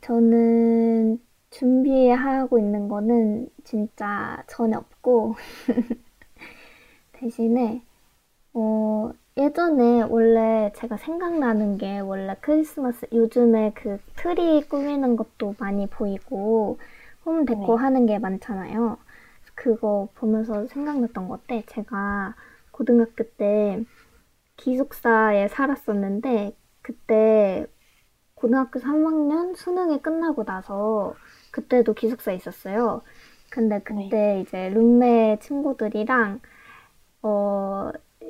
저는 준비하고 있는 거는 진짜 전혀 없고 대신에 예전에 원래 제가 생각나는 게 원래 크리스마스 요즘에 그 트리 꾸미는 것도 많이 보이고 홈 데코 네. 하는 게 많잖아요. 그거 보면서 생각났던 건데 제가 고등학교 때 기숙사에 살았었는데 그때 고등학교 3학년 수능이 끝나고 나서 그때도 기숙사에 있었어요. 근데 네. 그때 이제 룸메 친구들이랑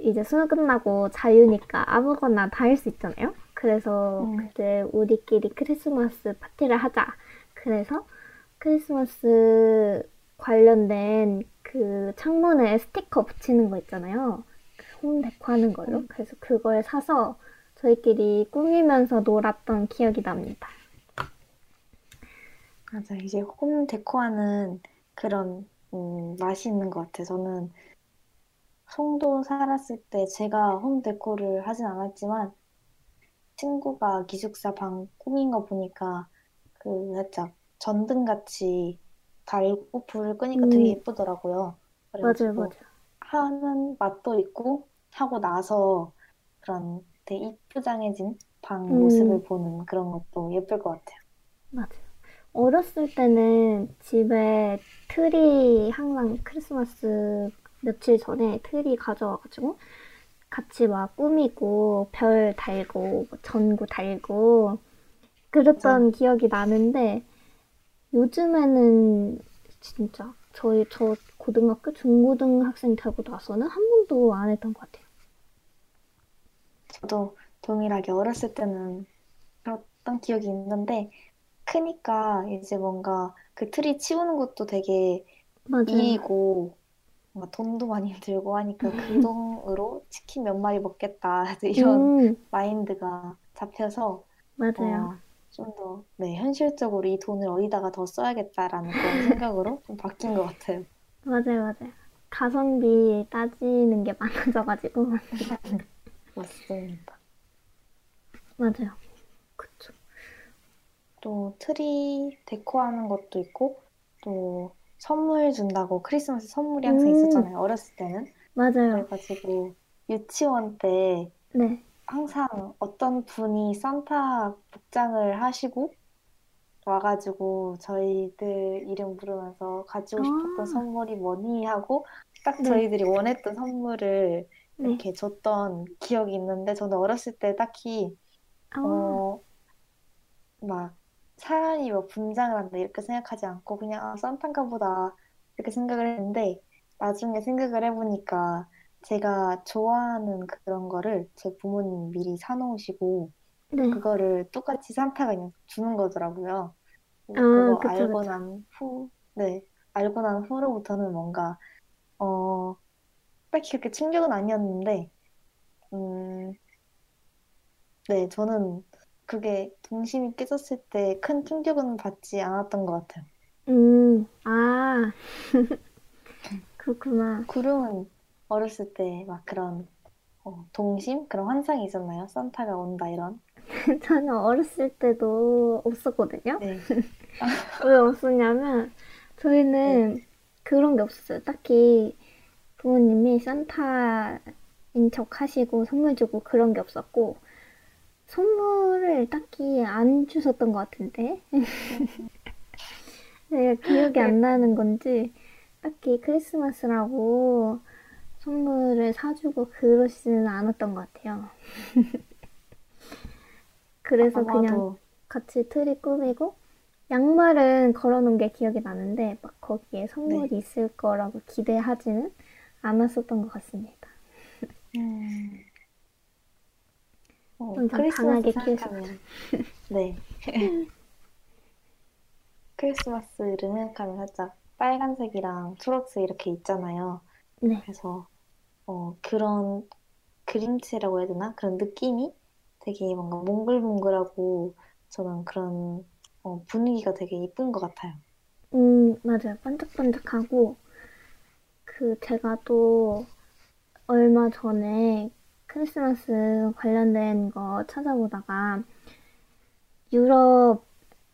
이제 수능 끝나고 자유니까 아무거나 다 할 수 있잖아요. 그래서 음, 그때 우리끼리 크리스마스 파티를 하자. 그래서 크리스마스 관련된 그 창문에 스티커 붙이는 거 있잖아요. 홈데코 하는 걸로. 음, 그래서 그걸 사서 저희끼리 꾸미면서 놀았던 기억이 납니다. 맞아. 이제 홈 데코하는 그런 맛이 있는 것 같아요. 저는 송도 살았을 때 제가 홈데코를 하진 않았지만 친구가 기숙사 방 꾸민 거 보니까 그 살짝 전등같이 달고 불을 끄니까 되게 예쁘더라고요. 그래서 맞아요, 맞아요. 하는 맛도 있고 하고 나서 그런 되게 이쁘장해진 방 모습을 보는 그런 것도 예쁠 것 같아요. 맞아요. 어렸을 때는 집에 트리 항상 크리스마스 며칠 전에 트리 가져와가지고 같이 막 꾸미고 별 달고 뭐 전구 달고 그랬던 기억이 나는데 요즘에는 진짜 저 고등학교 중고등학생 되고 나서는 한 번도 안 했던 것 같아요. 저도 동일하게 어렸을 때는 그랬던 기억이 있는데 크니까 이제 뭔가 그 트리 치우는 것도 되게 일이고 뭔가 돈도 많이 들고 하니까 그 돈으로 치킨 몇 마리 먹겠다 이런 마인드가 잡혀서 맞아요. 좀 더 현실적으로 이 돈을 어디다가 더 써야겠다라는 그런 생각으로 좀 바뀐 것 같아요. 맞아요, 맞아요. 가성비 따지는 게 많아져가지고 맞습니다. 맞아요. 그쵸. 또 트리 데코하는 것도 있고 또 선물 준다고 크리스마스 선물이 항상 있었잖아요. 어렸을 때는. 맞아요. 그래가지고 유치원 때 항상 어떤 분이 산타 복장을 하시고 와가지고 저희들 이름 부르면서 가지고 싶었던 선물이 뭐니 하고 딱 저희들이 원했던 선물을 이렇게 줬던 기억이 있는데 저는 어렸을 때 딱히 막 사람이 뭐 분장을 한다 이렇게 생각하지 않고 그냥 산타인가 보다 이렇게 생각을 했는데 나중에 생각을 해보니까 제가 좋아하는 그런 거를 제 부모님이 미리 사놓으시고 그거를 똑같이 산타가 그냥 주는 거더라고요. 그거 그쵸, 알고 그쵸. 난 후, 알고 난 후로부터는 뭔가 딱히 그렇게 충격은 아니었는데 저는 그게 동심이 깨졌을 때 큰 충격은 받지 않았던 것 같아요. 아, 그렇구나. 구름은 어렸을 때 막 그런 동심? 그런 환상이 있었나요? 산타가 온다 이런? 저는 어렸을 때도 없었거든요. 왜 없었냐면 저희는 그런 게 없었어요. 딱히 부모님이 산타인 척 하시고 선물 주고 그런 게 없었고 선물을 딱히 안 주셨던 것 같은데 내가 기억이 안 나는 건지 딱히 크리스마스라고 선물을 사주고 그러시지는 않았던 것 같아요. 그래서 그냥 같이 트리 꾸미고 양말은 걸어놓은 게 기억이 나는데 막 거기에 선물이 있을 거라고 기대하지는 않았었던 것 같습니다. 크리스마스 생각하면 크리스마스를 생각하면 살짝 빨간색이랑 초록색 이렇게 있잖아요. 그래서 그런 그림체라고 해야 되나? 그런 느낌이 되게 뭔가 몽글몽글하고 저는 그런 분위기가 되게 예쁜 것 같아요. 맞아요. 반짝반짝하고 그 제가 또 얼마 전에 크리스마스 관련된 거 찾아보다가 유럽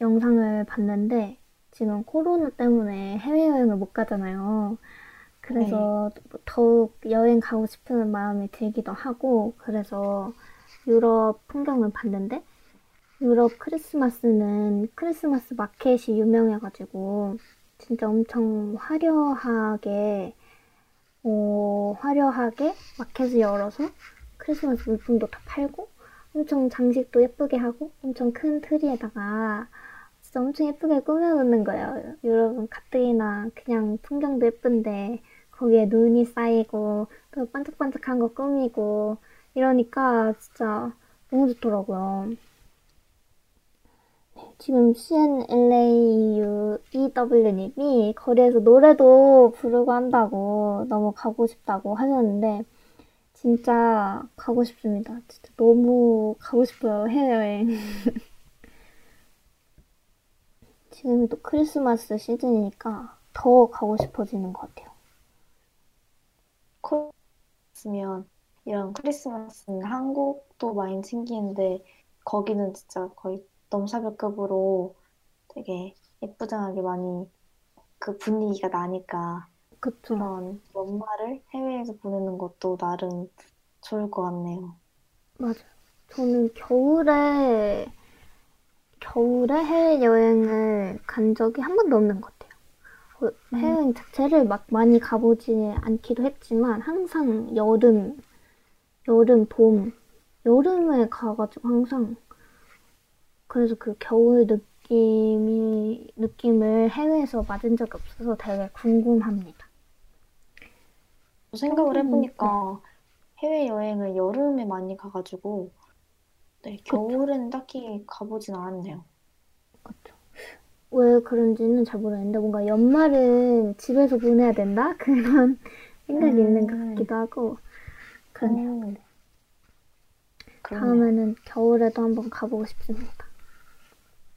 영상을 봤는데 지금 코로나 때문에 해외여행을 못 가잖아요. 그래서 더욱 여행 가고 싶은 마음이 들기도 하고 그래서 유럽 풍경을 봤는데 유럽 크리스마스는 크리스마스 마켓이 유명해가지고 진짜 엄청 화려하게 마켓을 열어서 크리스마스 물품도 다 팔고 엄청 장식도 예쁘게 하고 엄청 큰 트리에다가 진짜 엄청 예쁘게 꾸며놓는 거예요. 여러분 가뜩이나 그냥 풍경도 예쁜데 거기에 눈이 쌓이고 또 반짝반짝한 거 꾸미고 이러니까 진짜 너무 좋더라고요. 지금 CNLAUEW님이 거리에서 노래도 부르고 한다고 너무 가고 싶다고 하셨는데 진짜 가고 싶습니다. 진짜 너무 가고 싶어요. 해외여행. 지금 또 크리스마스 시즌이니까 더 가고 싶어지는 것 같아요. 있으면 이런 크리스마스는 한국도 많이 챙기는데 거기는 진짜 거의 넘사벽급으로 되게 예쁘장하게 많이 그 분위기가 나니까 그쵸. 그런 연말을 해외에서 보내는 것도 나름 좋을 것 같네요. 맞아요. 저는 겨울에 해외여행을 간 적이 한 번도 없는 것 같아요. 해외여행 자체를 막 많이 가보지 않기도 했지만 항상 여름, 봄, 여름에 가가지고 항상 그래서 그 겨울 느낌을 해외에서 맞은 적이 없어서 되게 궁금합니다. 생각을 해보니까 해외여행을 여름에 많이 가가지고 네, 겨울에는 딱히 가보진 않았네요. 그렇죠. 왜 그런지는 잘 모르겠는데 뭔가 연말은 집에서 보내야 된다? 그런 생각이 있는 것 같기도 하고 그러네요. 다음에는 겨울에도 한번 가보고 싶습니다.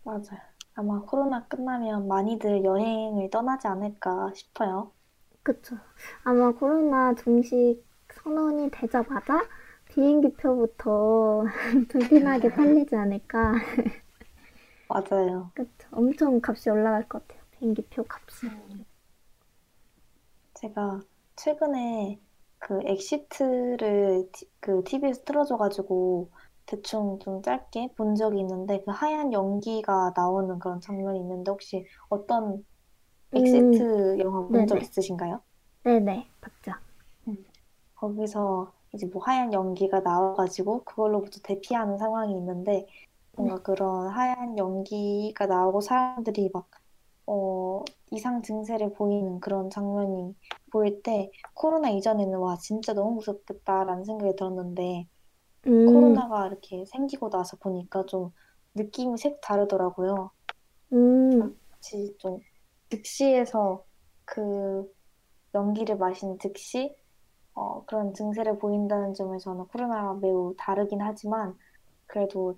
맞아요. 아마 코로나 끝나면 많이들 여행을 떠나지 않을까 싶어요. 그렇죠. 아마 코로나 종식 선언이 되자마자 비행기표부터 불티나게 팔리지 않을까. 맞아요. 그렇죠. 엄청 값이 올라갈 것 같아요. 비행기표 값이. 제가 최근에 그 엑시트를 그 TV에서 틀어줘가지고 대충 좀 짧게 본 적이 있는데 그 하얀 연기가 나오는 그런 장면이 있는데 혹시 어떤 엑시트 영화 본 적 있으신가요? 네네, 봤죠. 거기서 이제 뭐 하얀 연기가 나와가지고 그걸로부터 대피하는 상황이 있는데 뭔가 그런 하얀 연기가 나오고 사람들이 막 이상 증세를 보이는 그런 장면이 보일 때 코로나 이전에는 와 진짜 너무 무섭겠다라는 생각이 들었는데 코로나가 이렇게 생기고 나서 보니까 좀 느낌이 색다르더라고요. 마치 좀 득시에서 그 연기를 마신 득시 그런 증세를 보인다는 점에서는 코로나와 매우 다르긴 하지만 그래도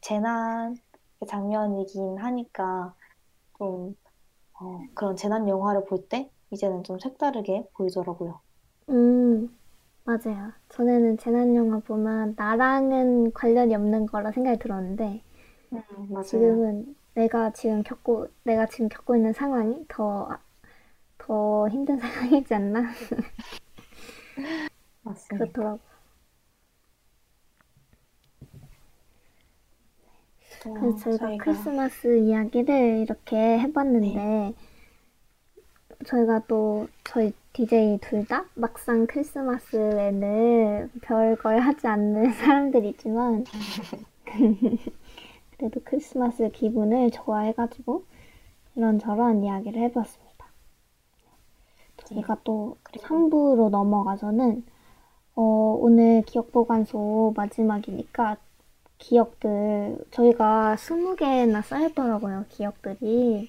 재난 장면이긴 하니까 좀 그런 재난 영화를 볼 때 이제는 좀 색다르게 보이더라고요. 맞아요. 전에는 재난 영화 보면 나랑은 관련이 없는 거라 생각이 들었는데 맞아요. 지금은 내가 지금 겪고 있는 상황이 더 힘든 상황이지 않나? 맞습니다. 그렇더라고. 그래서 저희가 크리스마스 이야기를 이렇게 해봤는데 네. 저희가 또 저희 DJ 둘 다 막상 크리스마스에는 별걸 하지 않는 사람들이지만 그래도 크리스마스 기분을 좋아해가지고 이런저런 이야기를 해봤습니다. 저희가 또 3부로 넘어가서는 오늘 기억보관소 마지막이니까 기억들 저희가 20개나 쌓였더라고요. 기억들이.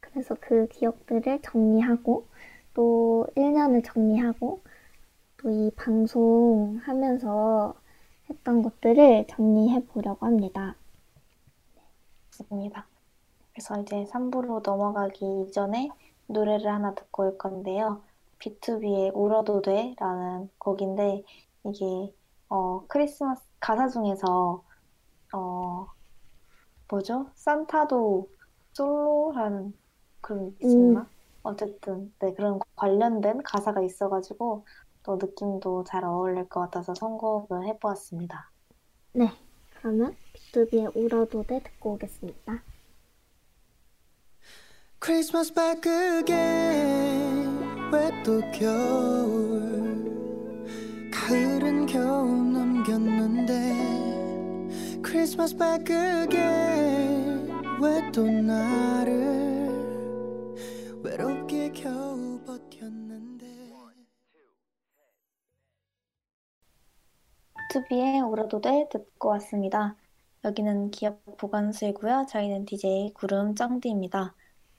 그래서 그 기억들을 정리하고 또 1년을 정리하고 또 이 방송하면서 했던 것들을 정리해 보려고 합니다. 좋습니다. 그래서 이제 3부로 넘어가기 이전에 노래를 하나 듣고 올 건데요. B2B의 울어도 돼 라는 곡인데 이게 크리스마스 가사 중에서 뭐죠? 산타도 솔로라는 그런 게 있었나? 어쨌든 네 그런 관련된 가사가 있어가지고 또 느낌도 잘 어울릴 것 같아서 선곡을 해보았습니다. 네, 그러면 B2B의 울어도 돼 듣고 오겠습니다. Christmas back again 왜 또 겨울 가을은 겨우 넘겼는데 Christmas back again 왜 또 나를 외롭게 겨우 버텼는데 투비의 울어도 돼 듣고 왔습니다. 여기는 기억보관소이고요. 저희는 DJ 구름 쩡디입니다.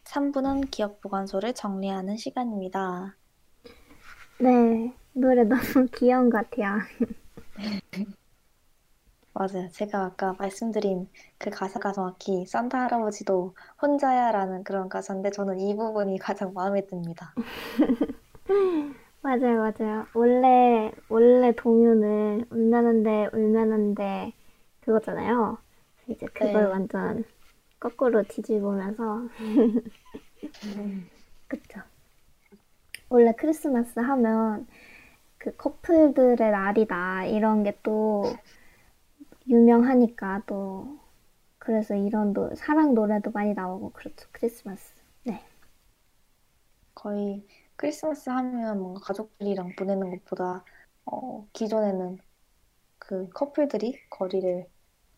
3부는 기억보관소를 정리하는 시간입니다. 네, 노래 너무 귀여운 것 같아요. 맞아요. 제가 아까 말씀드린 그 가사가 정확히 산타 할아버지도 혼자야 라는 그런 가사인데 저는 이 부분이 가장 마음에 듭니다. 맞아요, 맞아요. 원래 동요는 울면한데 그거잖아요. 이제 그걸 네. 완전 거꾸로 뒤집으면서 그쵸. 원래 크리스마스 하면 그 커플들의 날이다 이런 게 또 유명하니까 또 그래서 이런 사랑 노래도 많이 나오고 그렇죠. 크리스마스. 네. 거의 크리스마스 하면 뭔가 가족들이랑 보내는 것보다 기존에는 그 커플들이 거리를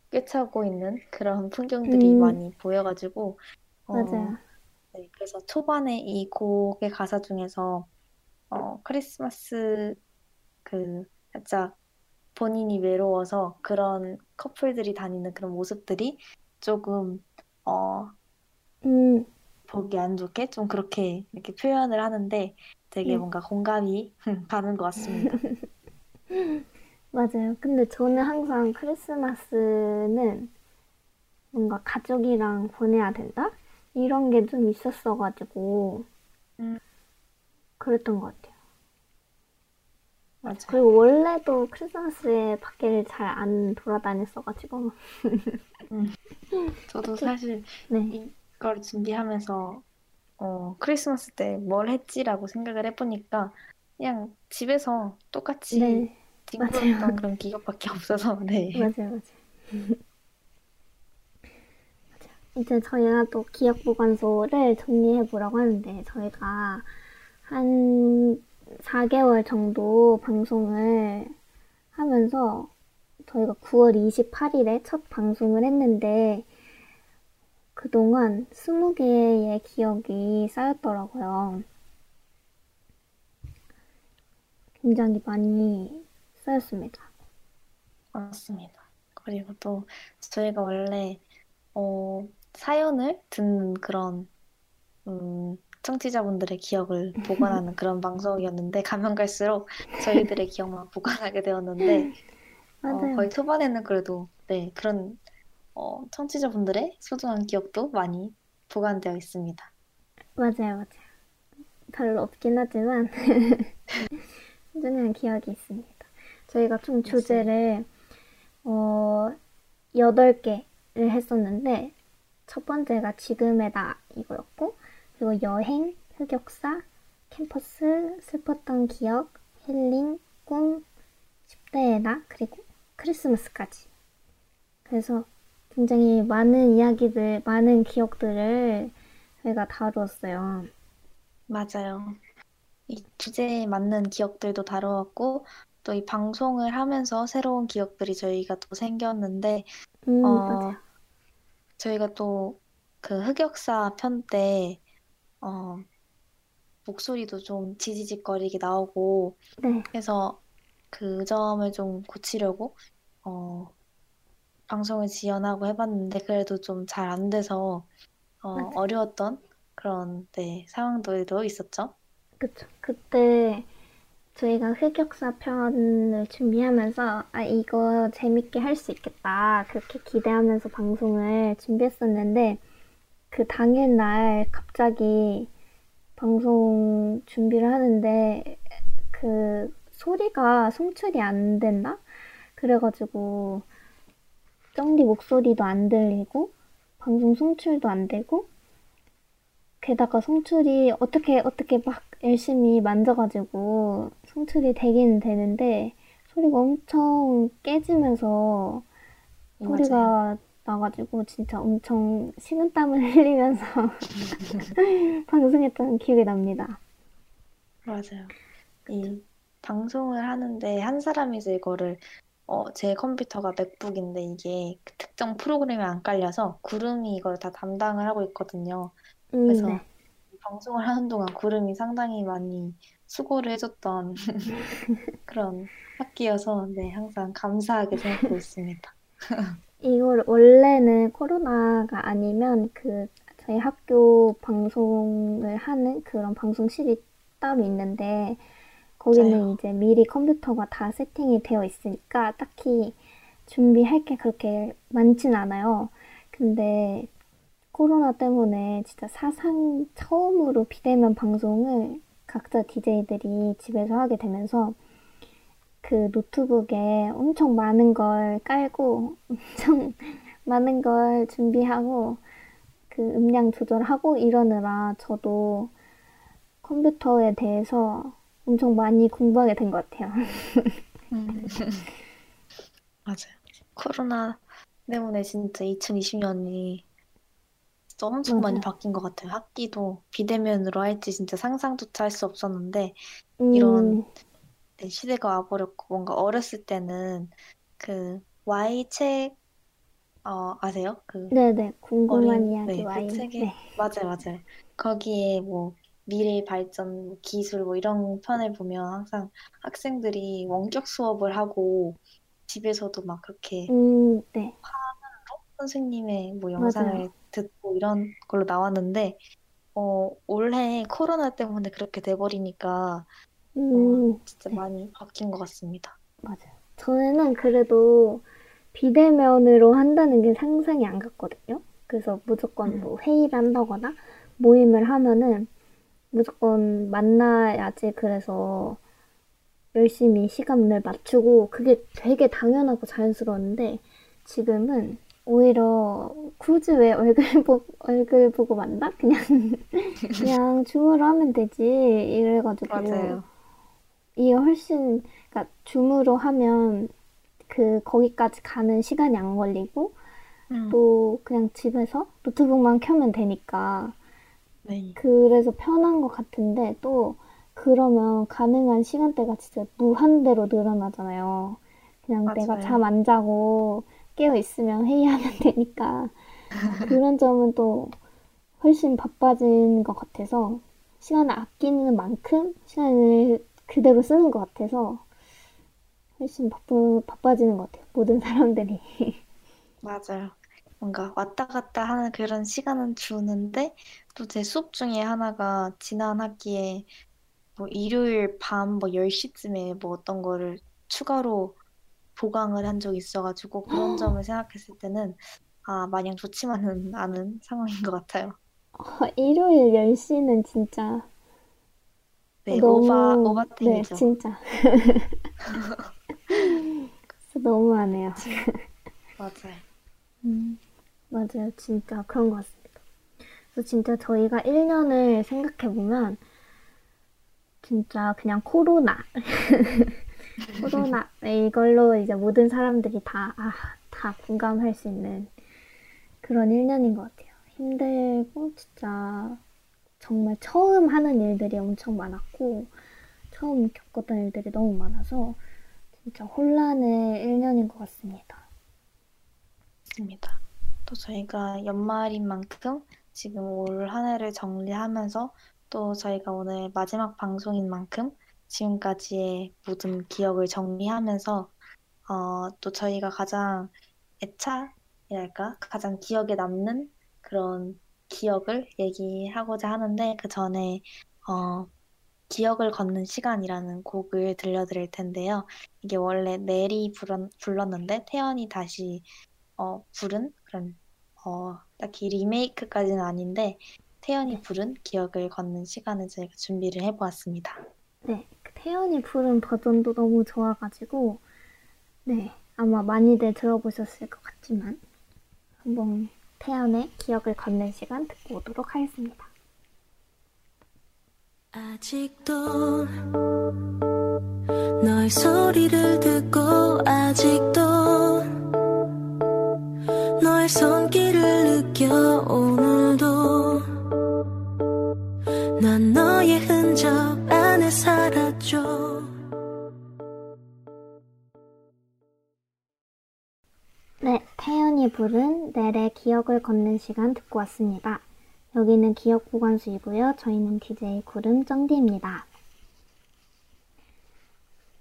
꿰차고 있는 그런 풍경들이 많이 보여가지고 맞아요. 네, 그래서 초반에 이 곡의 가사 중에서 크리스마스 그 살짝 본인이 외로워서 그런 커플들이 다니는 그런 모습들이 조금 보기 안 좋게 좀 그렇게 이렇게 표현을 하는데 되게 뭔가 공감이 가는 것 같습니다. 맞아요. 근데 저는 항상 크리스마스는 뭔가 가족이랑 보내야 된다? 이런 게 좀 있었어가지고 그랬던 것 같아요. 맞아요. 그리고 원래도 크리스마스에 밖을 잘 안 돌아다녔어가지고 저도 사실 네. 이걸 준비하면서 크리스마스 때 뭘 했지라고 생각을 해보니까 그냥 집에서 똑같이 네. 뒹굴었던 그런 기억밖에 없어서 네. 맞아요. 이제 저희가 또 기억보관소를 정리해보라고 하는데 저희가 한 4개월 정도 방송을 하면서 저희가 9월 28일에 첫 방송을 했는데 그동안 20개의 기억이 쌓였더라고요. 굉장히 많이 쌓였습니다. 맞습니다. 그리고 또 저희가 원래 사연을 듣는 그런 청취자분들의 기억을 보관하는 그런 방송이었는데 가면 갈수록 저희들의 기억만 보관하게 되었는데 거의 초반에는 그래도 네 그런 청취자분들의 소중한 기억도 많이 보관되어 있습니다. 맞아요. 별로 없긴 하지만 소중한 기억이 있습니다. 저희가 좀 주제를 8개를 했었는데 첫 번째가 지금의 나 이거였고 그리고 여행, 흑역사, 캠퍼스, 슬펐던 기억, 힐링, 꿈, 10대의 나, 그리고 크리스마스까지. 그래서 굉장히 많은 이야기들, 많은 기억들을 저희가 다루었어요. 맞아요. 이 주제에 맞는 기억들도 다루었고 또 이 방송을 하면서 새로운 기억들이 저희가 또 생겼는데 맞아요. 저희가 또 그 흑역사 편 때 목소리도 좀 지지직거리게 나오고 네. 그래서 그 점을 좀 고치려고 방송을 지연하고 해봤는데 그래도 좀 잘 안 돼서 어려웠던 그런 네, 상황들도 있었죠. 그쵸. 그때 저희가 흑역사 편을 준비하면서 이거 재밌게 할 수 있겠다 그렇게 기대하면서 방송을 준비했었는데 그 당일날 갑자기 방송 준비를 하는데 그 소리가 송출이 안 된다? 그래가지고 정리 목소리도 안 들리고 방송 송출도 안 되고 게다가 송출이 어떻게 막 열심히 만져가지고 송출이 되긴 되는데 소리가 엄청 깨지면서 소리가 맞아요. 나가지고 진짜 엄청 식은땀을 흘리면서 방송했던 기억이 납니다. 맞아요. 이 방송을 하는데 한 사람이서 이거를 제 컴퓨터가 맥북인데 이게 특정 프로그램에 안 깔려서 구름이 이걸 다 담당을 하고 있거든요. 그래서 네. 방송을 하는 동안 구름이 상당히 많이 수고를 해줬던 그런 학기여서 네, 항상 감사하게 생각하고 있습니다. 이걸 원래는 코로나가 아니면 그 저희 학교 방송을 하는 그런 방송실이 따로 있는데 거기는 맞아요. 이제 미리 컴퓨터가 다 세팅이 되어 있으니까 딱히 준비할 게 그렇게 많진 않아요. 근데 코로나 때문에 진짜 사상 처음으로 비대면 방송을 각자 DJ들이 집에서 하게 되면서 그 노트북에 엄청 많은 걸 깔고 엄청 많은 걸 준비하고 그 음량 조절하고 이러느라 저도 컴퓨터에 대해서 엄청 많이 공부하게 된 것 같아요. 맞아요. 코로나 때문에 진짜 2020년이 진짜 엄청 많이 바뀐 것 같아요. 학기도 비대면으로 할지 진짜 상상조차 할 수 없었는데 이런 시대가 와버렸고, 뭔가 어렸을 때는 그 Y책 아세요? 그 네네, 궁금한 어린, 이야기 Y책. 네. 맞아요. 거기에 뭐 미래 발전, 기술 뭐 이런 편을 보면 항상 학생들이 원격 수업을 하고 집에서도 막 그렇게 화면으로 선생님의 뭐 영상을 듣고 이런 걸로 나왔는데 올해 코로나 때문에 그렇게 돼버리니까 진짜 많이 바뀐 것 같습니다. 맞아요. 전에는 그래도 비대면으로 한다는 게 상상이 안 갔거든요. 그래서 무조건 뭐 회의를 한다거나 모임을 하면은 무조건 만나야지, 그래서 열심히 시간을 맞추고 그게 되게 당연하고 자연스러웠는데, 지금은 오히려 굳이 왜 얼굴 보고 만나? 그냥 줌으로 하면 되지, 이래가지고. 맞아요. 이게 훨씬, 그러니까 줌으로 하면 그 거기까지 가는 시간이 안 걸리고 또 그냥 집에서 노트북만 켜면 되니까 그래서 편한 것 같은데, 또 그러면 가능한 시간대가 진짜 무한대로 늘어나잖아요. 그냥 맞아요. 내가 잠 안 자고 깨어있으면 회의하면 되니까 그런 점은 또 훨씬 바빠진 것 같아서, 시간을 아끼는 만큼 시간을 그대로 쓰는 것 같아서 훨씬 바빠지는 것 같아요, 모든 사람들이. 맞아요. 뭔가 왔다 갔다 하는 그런 시간은 주는데, 또 제 수업 중에 하나가 지난 학기에 뭐 일요일 밤 뭐 10시쯤에 뭐 어떤 거를 추가로 보강을 한 적이 있어가지고 그런 점을 생각했을 때는 마냥 좋지만은 않은 상황인 것 같아요. 일요일 10시는 진짜 너무 오바템이죠. 네, 진짜. 너무하네요. 맞아요. 맞아요. 진짜 그런 것 같습니다. 그래서 진짜 저희가 1년을 생각해보면 진짜 그냥 코로나 이걸로 이제 모든 사람들이 다 공감할 수 있는 그런 1년인 것 같아요. 힘들고 진짜 정말 처음 하는 일들이 엄청 많았고 처음 겪었던 일들이 너무 많아서 진짜 혼란의 1년인 것 같습니다. 또 저희가 연말인 만큼 지금 올 한 해를 정리하면서, 또 저희가 오늘 마지막 방송인 만큼 지금까지의 모든 기억을 정리하면서 또 저희가 가장 애착이랄까? 가장 기억에 남는 그런 기억을 얘기하고자 하는데, 그 전에 기억을 걷는 시간이라는 곡을 들려드릴 텐데요. 이게 원래 넬이 불렀는데 태연이 다시 부른 그런 딱히 리메이크까지는 아닌데 태연이 부른 기억을 걷는 시간을 저희가 준비를 해보았습니다. 네, 태연이 부른 버전도 너무 좋아가지고 아마 많이들 들어보셨을 것 같지만 한번 태연의 기억을 걷는 시간 듣고 오도록 하겠습니다. 아직도 너의 소리를 듣고 아직도 너의 손길을 느껴 오늘도 난 너의 흔적 안에 살았죠. 네, 태연이 부른 넬의 기억을 걷는 시간 듣고 왔습니다. 여기는 기억보관소이고요. 저희는 DJ 구름 정디입니다.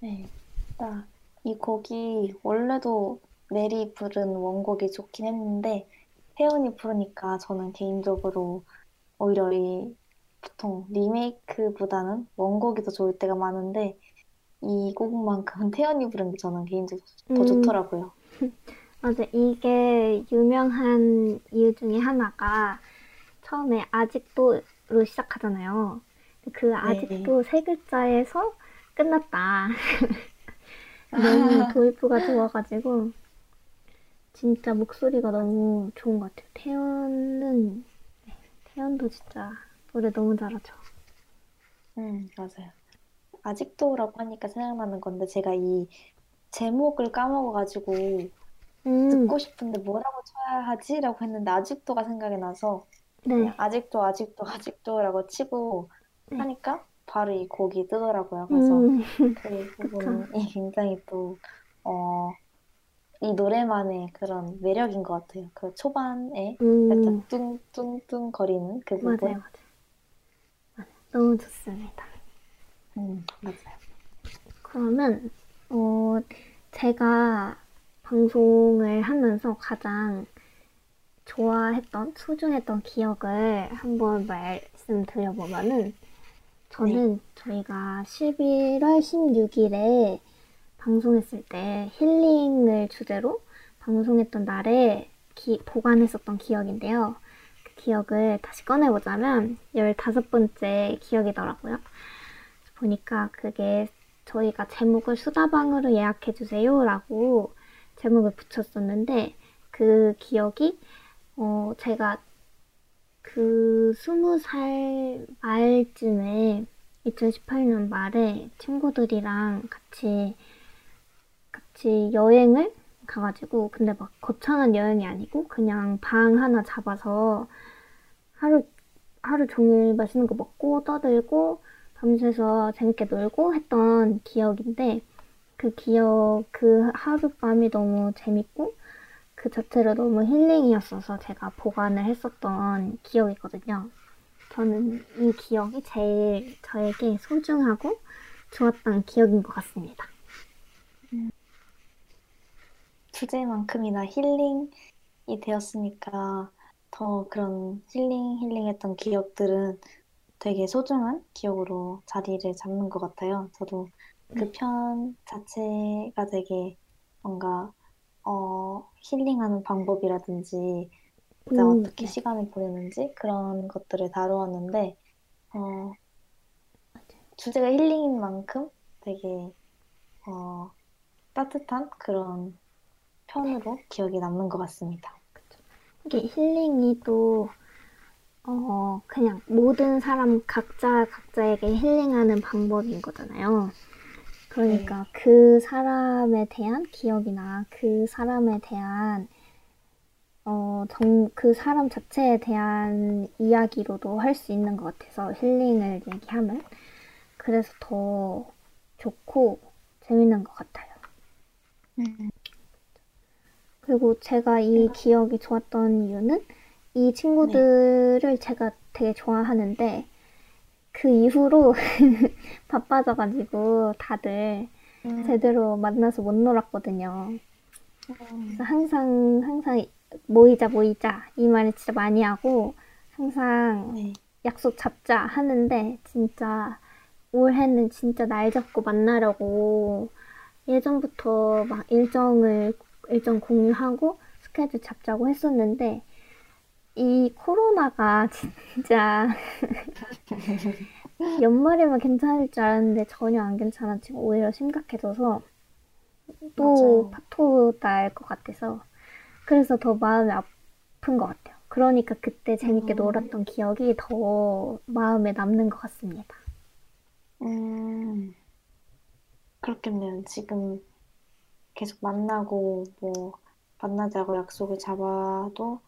네, 이 곡이 원래도 넬이 부른 원곡이 좋긴 했는데 태연이 부르니까 저는 개인적으로 오히려 이 보통 리메이크보다는 원곡이 더 좋을 때가 많은데 이 곡만큼은 태연이 부른 게 저는 개인적으로 더 좋더라고요. 맞아, 이게 유명한 이유 중에 하나가 처음에 아직도로 시작하잖아요. 그 아직도 세 글자에서 끝났다. 너무 도입부가 좋아가지고 진짜 목소리가 너무 좋은 것 같아요. 태연은 태연도 진짜 노래 너무 잘하죠. 맞아요. 아직도라고 하니까 생각나는 건데 제가 이 제목을 까먹어가지고 듣고 싶은데 뭐라고 쳐야 하지라고 했는데 아직도가 생각이 나서 아직도라고 치고 하니까 바로 이 곡이 뜨더라고요. 그래서 그 부분이 굉장히 또 이 노래만의 그런 매력인 것 같아요. 그 초반에 약간 뚱뚱뚱 거리는 그 부분. 맞아요. 너무 좋습니다. 맞아요. 그러면 제가 방송을 하면서 가장 좋아했던, 소중했던 기억을 한번 말씀드려보면은 저는 저희가 11월 16일에 방송했을 때 힐링을 주제로 방송했던 날에 보관했었던 기억인데요. 그 기억을 다시 꺼내보자면 15번째 기억이더라고요. 보니까 그게 저희가 제목을 수다방으로 예약해주세요 라고 제목을 붙였었는데 그 기억이 제가 그 20살 말쯤에 2018년 말에 친구들이랑 같이 여행을 가가지고 근데 막 거창한 여행이 아니고 그냥 방 하나 잡아서 하루 종일 맛있는 거 먹고 떠들고 밤새서 재밌게 놀고 했던 기억인데 그 하룻밤이 너무 재밌고 그 자체로 너무 힐링이었어서 제가 보관을 했었던 기억이거든요. 저는 이 기억이 제일 저에게 소중하고 좋았던 기억인 것 같습니다. 주제만큼이나 힐링이 되었으니까 더 그런 힐링했던 기억들은 되게 소중한 기억으로 자리를 잡는 것 같아요. 저도 그 편 자체가 되게 뭔가 힐링하는 방법이라든지 진짜 어떻게 시간을 보내는지 그런 것들을 다루었는데 주제가 힐링인 만큼 되게 따뜻한 그런 편으로 기억이 남는 것 같습니다. 그쵸. 이게 힐링이 또 그냥 모든 사람 각자에게 힐링하는 방법인 거잖아요. 그러니까 그 사람에 대한 기억이나 그 사람에 대한 그 사람 자체에 대한 이야기로도 할 수 있는 것 같아서 힐링을 얘기하면 그래서 더 좋고 재밌는 것 같아요. 그리고 제가 이 기억이 좋았던 이유는 이 친구들을 제가 되게 좋아하는데 그 이후로 바빠져가지고 다들 제대로 만나서 못 놀았거든요. 그래서 항상 모이자 이 말을 진짜 많이 하고 항상 약속 잡자 하는데 진짜 올해는 진짜 날 잡고 만나려고 예전부터 막 일정 공유하고 스케줄 잡자고 했었는데 이 코로나가 진짜 연말에만 괜찮을 줄 알았는데 전혀 안 괜찮아지고 오히려 심각해져서 또 파토 날 것 같아서 그래서 더 마음이 아픈 것 같아요. 그러니까 그때 재밌게 놀았던 기억이 더 마음에 남는 것 같습니다. 그렇겠네요. 지금 계속 만나고 만나자고 약속을 잡아도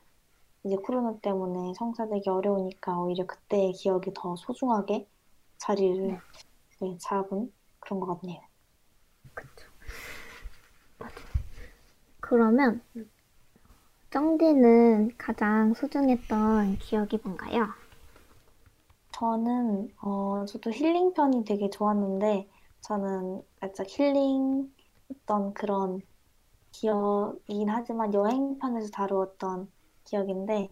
이제 코로나 때문에 성사되기 어려우니까 오히려 그때의 기억이 더 소중하게 자리를 잡은 그런 것 같네요. 그렇죠. 그러면 정디는 가장 소중했던 기억이 뭔가요? 저는 저도 힐링 편이 되게 좋았는데 저는 살짝 힐링했던 그런 기억이긴 하지만 여행 편에서 다루었던 기억인데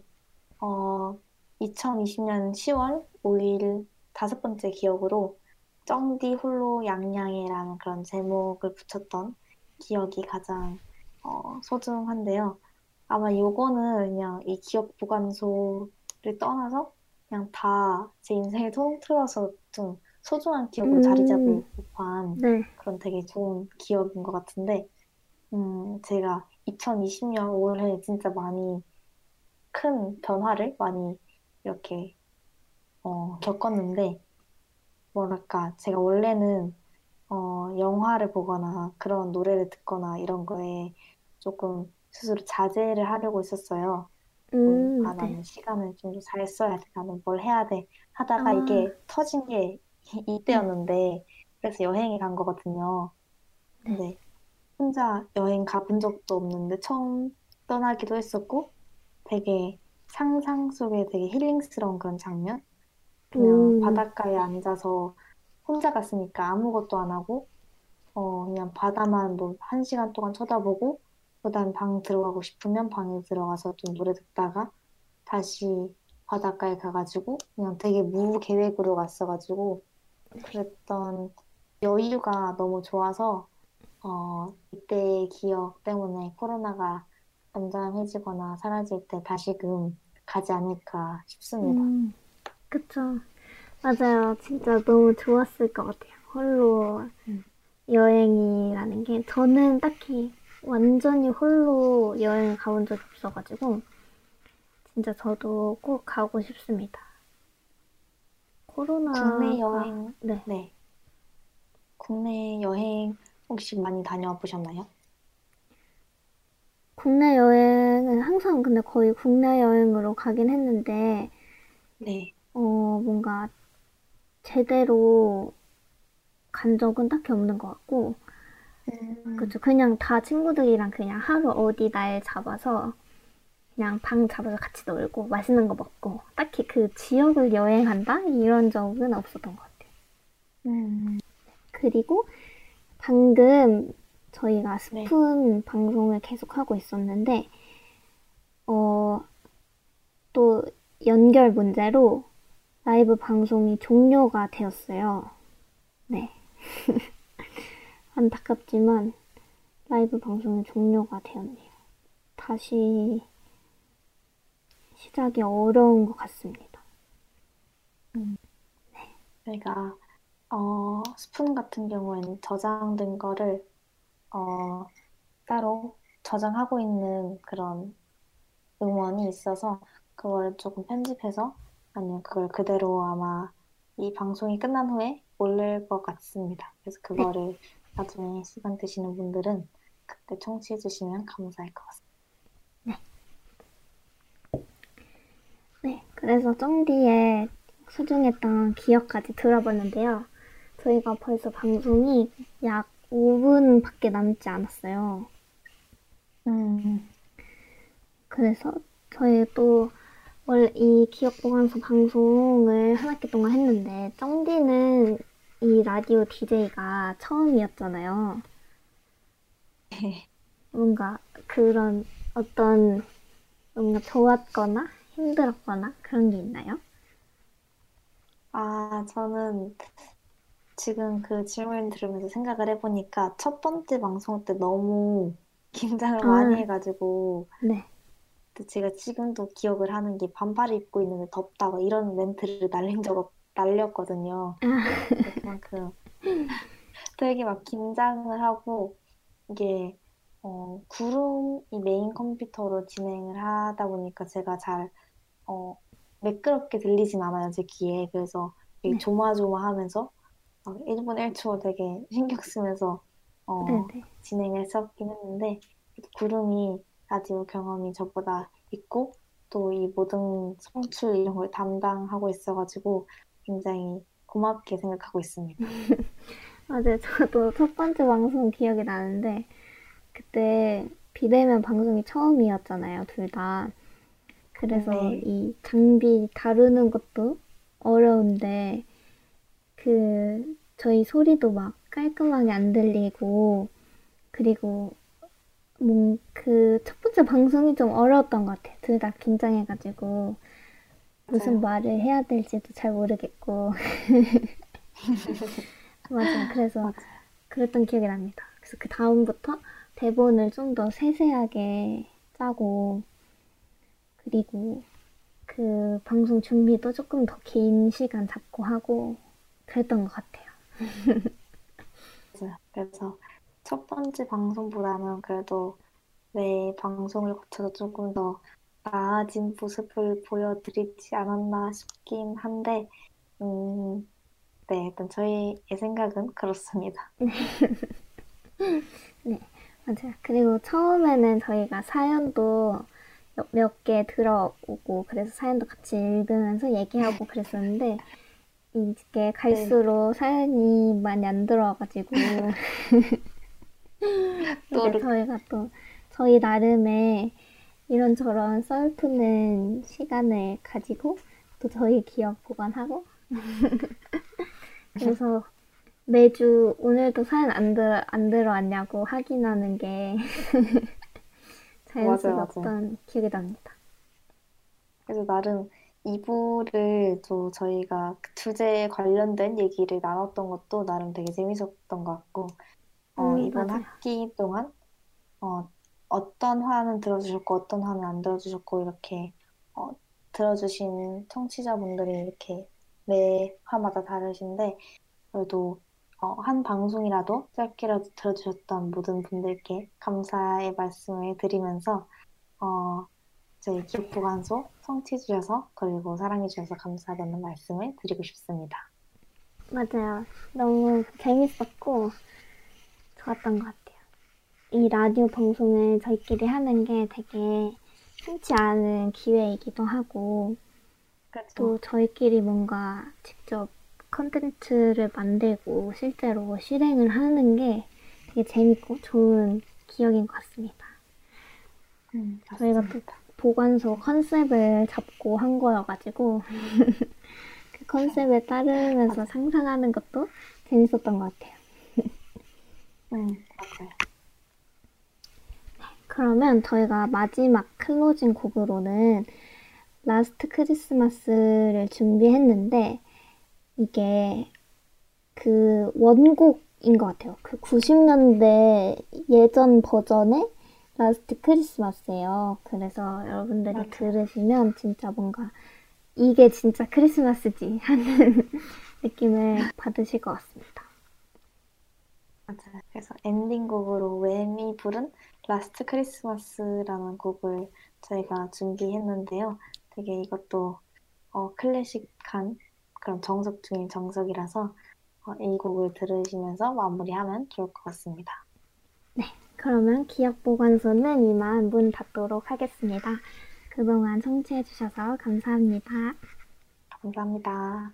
2020년 10월 5일 5번째 기억으로 정디 홀로 양양이라는 그런 제목을 붙였던 기억이 가장 소중한데요. 아마 요거는 그냥 이 기억 보관소를 떠나서 그냥 다 제 인생에 통틀어서 좀 소중한 기억으로 자리 잡을 법한 네. 그런 되게 좋은 기억인 것 같은데 제가 2020년 올해 진짜 많이 큰 변화를 많이 이렇게 겪었는데 뭐랄까 제가 원래는 영화를 보거나 그런 노래를 듣거나 이런 거에 조금 스스로 자제를 하려고 했었어요. 아, 나는 네. 시간을 좀 잘 써야 돼. 나는 뭘 해야 돼. 하다가 이게 터진 게 이때였는데 그래서 여행에 간 거거든요. 근데 네. 혼자 여행 가본 적도 없는데 처음 떠나기도 했었고 되게 상상 속에 되게 힐링스러운 그런 장면? 그냥 바닷가에 앉아서 혼자 갔으니까 아무것도 안 하고 그냥 바다만 뭐 1시간 동안 쳐다보고 그다음 방 들어가고 싶으면 방에 들어가서 좀 노래 듣다가 다시 바닷가에 가가지고 그냥 되게 무계획으로 갔어가지고 그랬던 여유가 너무 좋아서 이때의 기억 때문에 코로나가 잠잠해지거나 사라질 때 다시금 가지 않을까 싶습니다. 그쵸. 맞아요. 진짜 너무 좋았을 것 같아요. 홀로 여행이라는 게 저는 딱히 완전히 홀로 여행을 가본 적이 없어가지고 진짜 저도 꼭 가고 싶습니다. 코로나 국내 여행 네. 네. 국내 여행 혹시 많이 다녀와 보셨나요? 국내 여행은 항상 근데 거의 국내 여행으로 가긴 했는데 네. 뭔가 제대로 간 적은 딱히 없는 것 같고 그렇죠. 그냥 다 친구들이랑 그냥 하루 어디 날 잡아서 그냥 방 잡아서 같이 놀고 맛있는 거 먹고 딱히 그 지역을 여행한다? 이런 적은 없었던 것 같아요. 그리고 방금 저희가 스푼 네. 방송을 계속하고 있었는데 또 연결 문제로 라이브 방송이 종료가 되었어요. 네. 안타깝지만 라이브 방송이 종료가 되었네요. 다시 시작이 어려운 것 같습니다. 네. 저희가 스푼 같은 경우에는 저장된 거를 따로 저장하고 있는 그런 음원이 있어서 그걸 조금 편집해서 아니면 그걸 그대로 아마 이 방송이 끝난 후에 올릴 것 같습니다. 그래서 그거를 네. 나중에 시간 되시는 분들은 그때 청취해 주시면 감사할 것 같습니다. 네. 네, 그래서 쩡디의 소중했던 기억까지 들어봤는데요. 저희가 벌써 방송이 약 5분밖에 남지 않았어요. 그래서 저희 또 원래 이 기억보관소 방송을 한 학기 동안 했는데 쩡디는 이 라디오 DJ가 처음이었잖아요. 네. 뭔가 그런 어떤 뭔가 좋았거나 힘들었거나 그런 게 있나요? 아, 저는 지금 그 질문 들으면서 생각을 해보니까 첫 번째 방송 때 너무 긴장을 많이 해가지고 네. 제가 지금도 기억을 하는 게 반팔을 입고 있는데 덥다 막 이런 멘트를 날렸거든요. 그만큼 되게 막 긴장을 하고 이게 구름이 메인 컴퓨터로 진행을 하다 보니까 제가 잘 매끄럽게 들리진 않아요, 제 귀에. 그래서 되게 조마조마하면서 1분 1초 되게 신경 쓰면서 진행을 했었긴 했는데 구름이 라디오 경험이 저보다 있고 또 이 모든 송출 이런 걸 담당하고 있어가지고 굉장히 고맙게 생각하고 있습니다. 맞아요. 저도 첫 번째 방송 기억이 나는데 그때 비대면 방송이 처음이었잖아요, 둘 다. 그래서 네. 이 장비 다루는 것도 어려운데 저희 소리도 막 깔끔하게 안 들리고 그리고 그 첫 번째 방송이 좀 어려웠던 것 같아요. 둘 다 긴장해가지고 무슨 말을 해야 될지도 잘 모르겠고 맞아요. 그래서 그랬던 기억이 납니다. 그래서 그 다음부터 대본을 좀 더 세세하게 짜고 그리고 그 방송 준비도 조금 더 긴 시간 잡고 하고 그랬던 것 같아요. 그래서 첫 번째 방송보다는 그래도 내 방송을 거쳐서 조금 더 나아진 모습을 보여드리지 않았나 싶긴 한데 네, 일단 저희의 생각은 그렇습니다. 네, 맞아요. 그리고 처음에는 저희가 사연도 몇 개 들어오고 그래서 사연도 같이 읽으면서 얘기하고 그랬었는데 이게 갈수록 네. 사연이 많이 안 들어와가지고 또 저희가 또 저희 나름의 이런저런 썰푸는 시간을 가지고 또 저희 기억 보관하고 그래서 매주 오늘도 사연 안 들어왔냐고 확인하는 게 자연스럽던 맞아요. 기억이 납니다. 그래서 나름 2부를 또 저희가 그 주제에 관련된 얘기를 나눴던 것도 나름 되게 재밌었던 것 같고 이번 맞아요. 학기 동안 어떤 화는 들어주셨고 어떤 화는 안 들어주셨고 이렇게 들어주시는 청취자분들이 이렇게 매 화마다 다르신데 그래도 한 방송이라도 짧게라도 들어주셨던 모든 분들께 감사의 말씀을 드리면서 저희 기획보관소 성취해주셔서 그리고 사랑해주셔서 감사하다는 말씀을 드리고 싶습니다. 맞아요. 너무 재밌었고 좋았던 것 같아요. 이 라디오 방송을 저희끼리 하는 게 되게 흔치 않은 기회이기도 하고 그렇죠. 또 저희끼리 뭔가 직접 콘텐츠를 만들고 실제로 실행을 하는 게 되게 재밌고 좋은 기억인 것 같습니다. 저희가 또 보관소 컨셉을 잡고 한 거여가지고 그 컨셉에 따르면서 상상하는 것도 재밌었던 것 같아요. 맞아요. 그러면 저희가 마지막 클로징 곡으로는 라스트 크리스마스를 준비했는데 이게 그 원곡인 것 같아요. 그 90년대 예전 버전의 라스트 크리스마스예요. 그래서 여러분들이 맞아요. 들으시면 진짜 뭔가 이게 진짜 크리스마스지 하는 느낌을 받으실 것 같습니다. 맞아요. 그래서 엔딩곡으로 웸이 부른 라스트 크리스마스라는 곡을 저희가 준비했는데요. 되게 이것도 클래식한 그런 정석 중인 정석이라서 이 곡을 들으시면서 마무리하면 좋을 것 같습니다. 네, 그러면 기억보관소는 이만 문 닫도록 하겠습니다. 그동안 청취해주셔서 감사합니다. 감사합니다.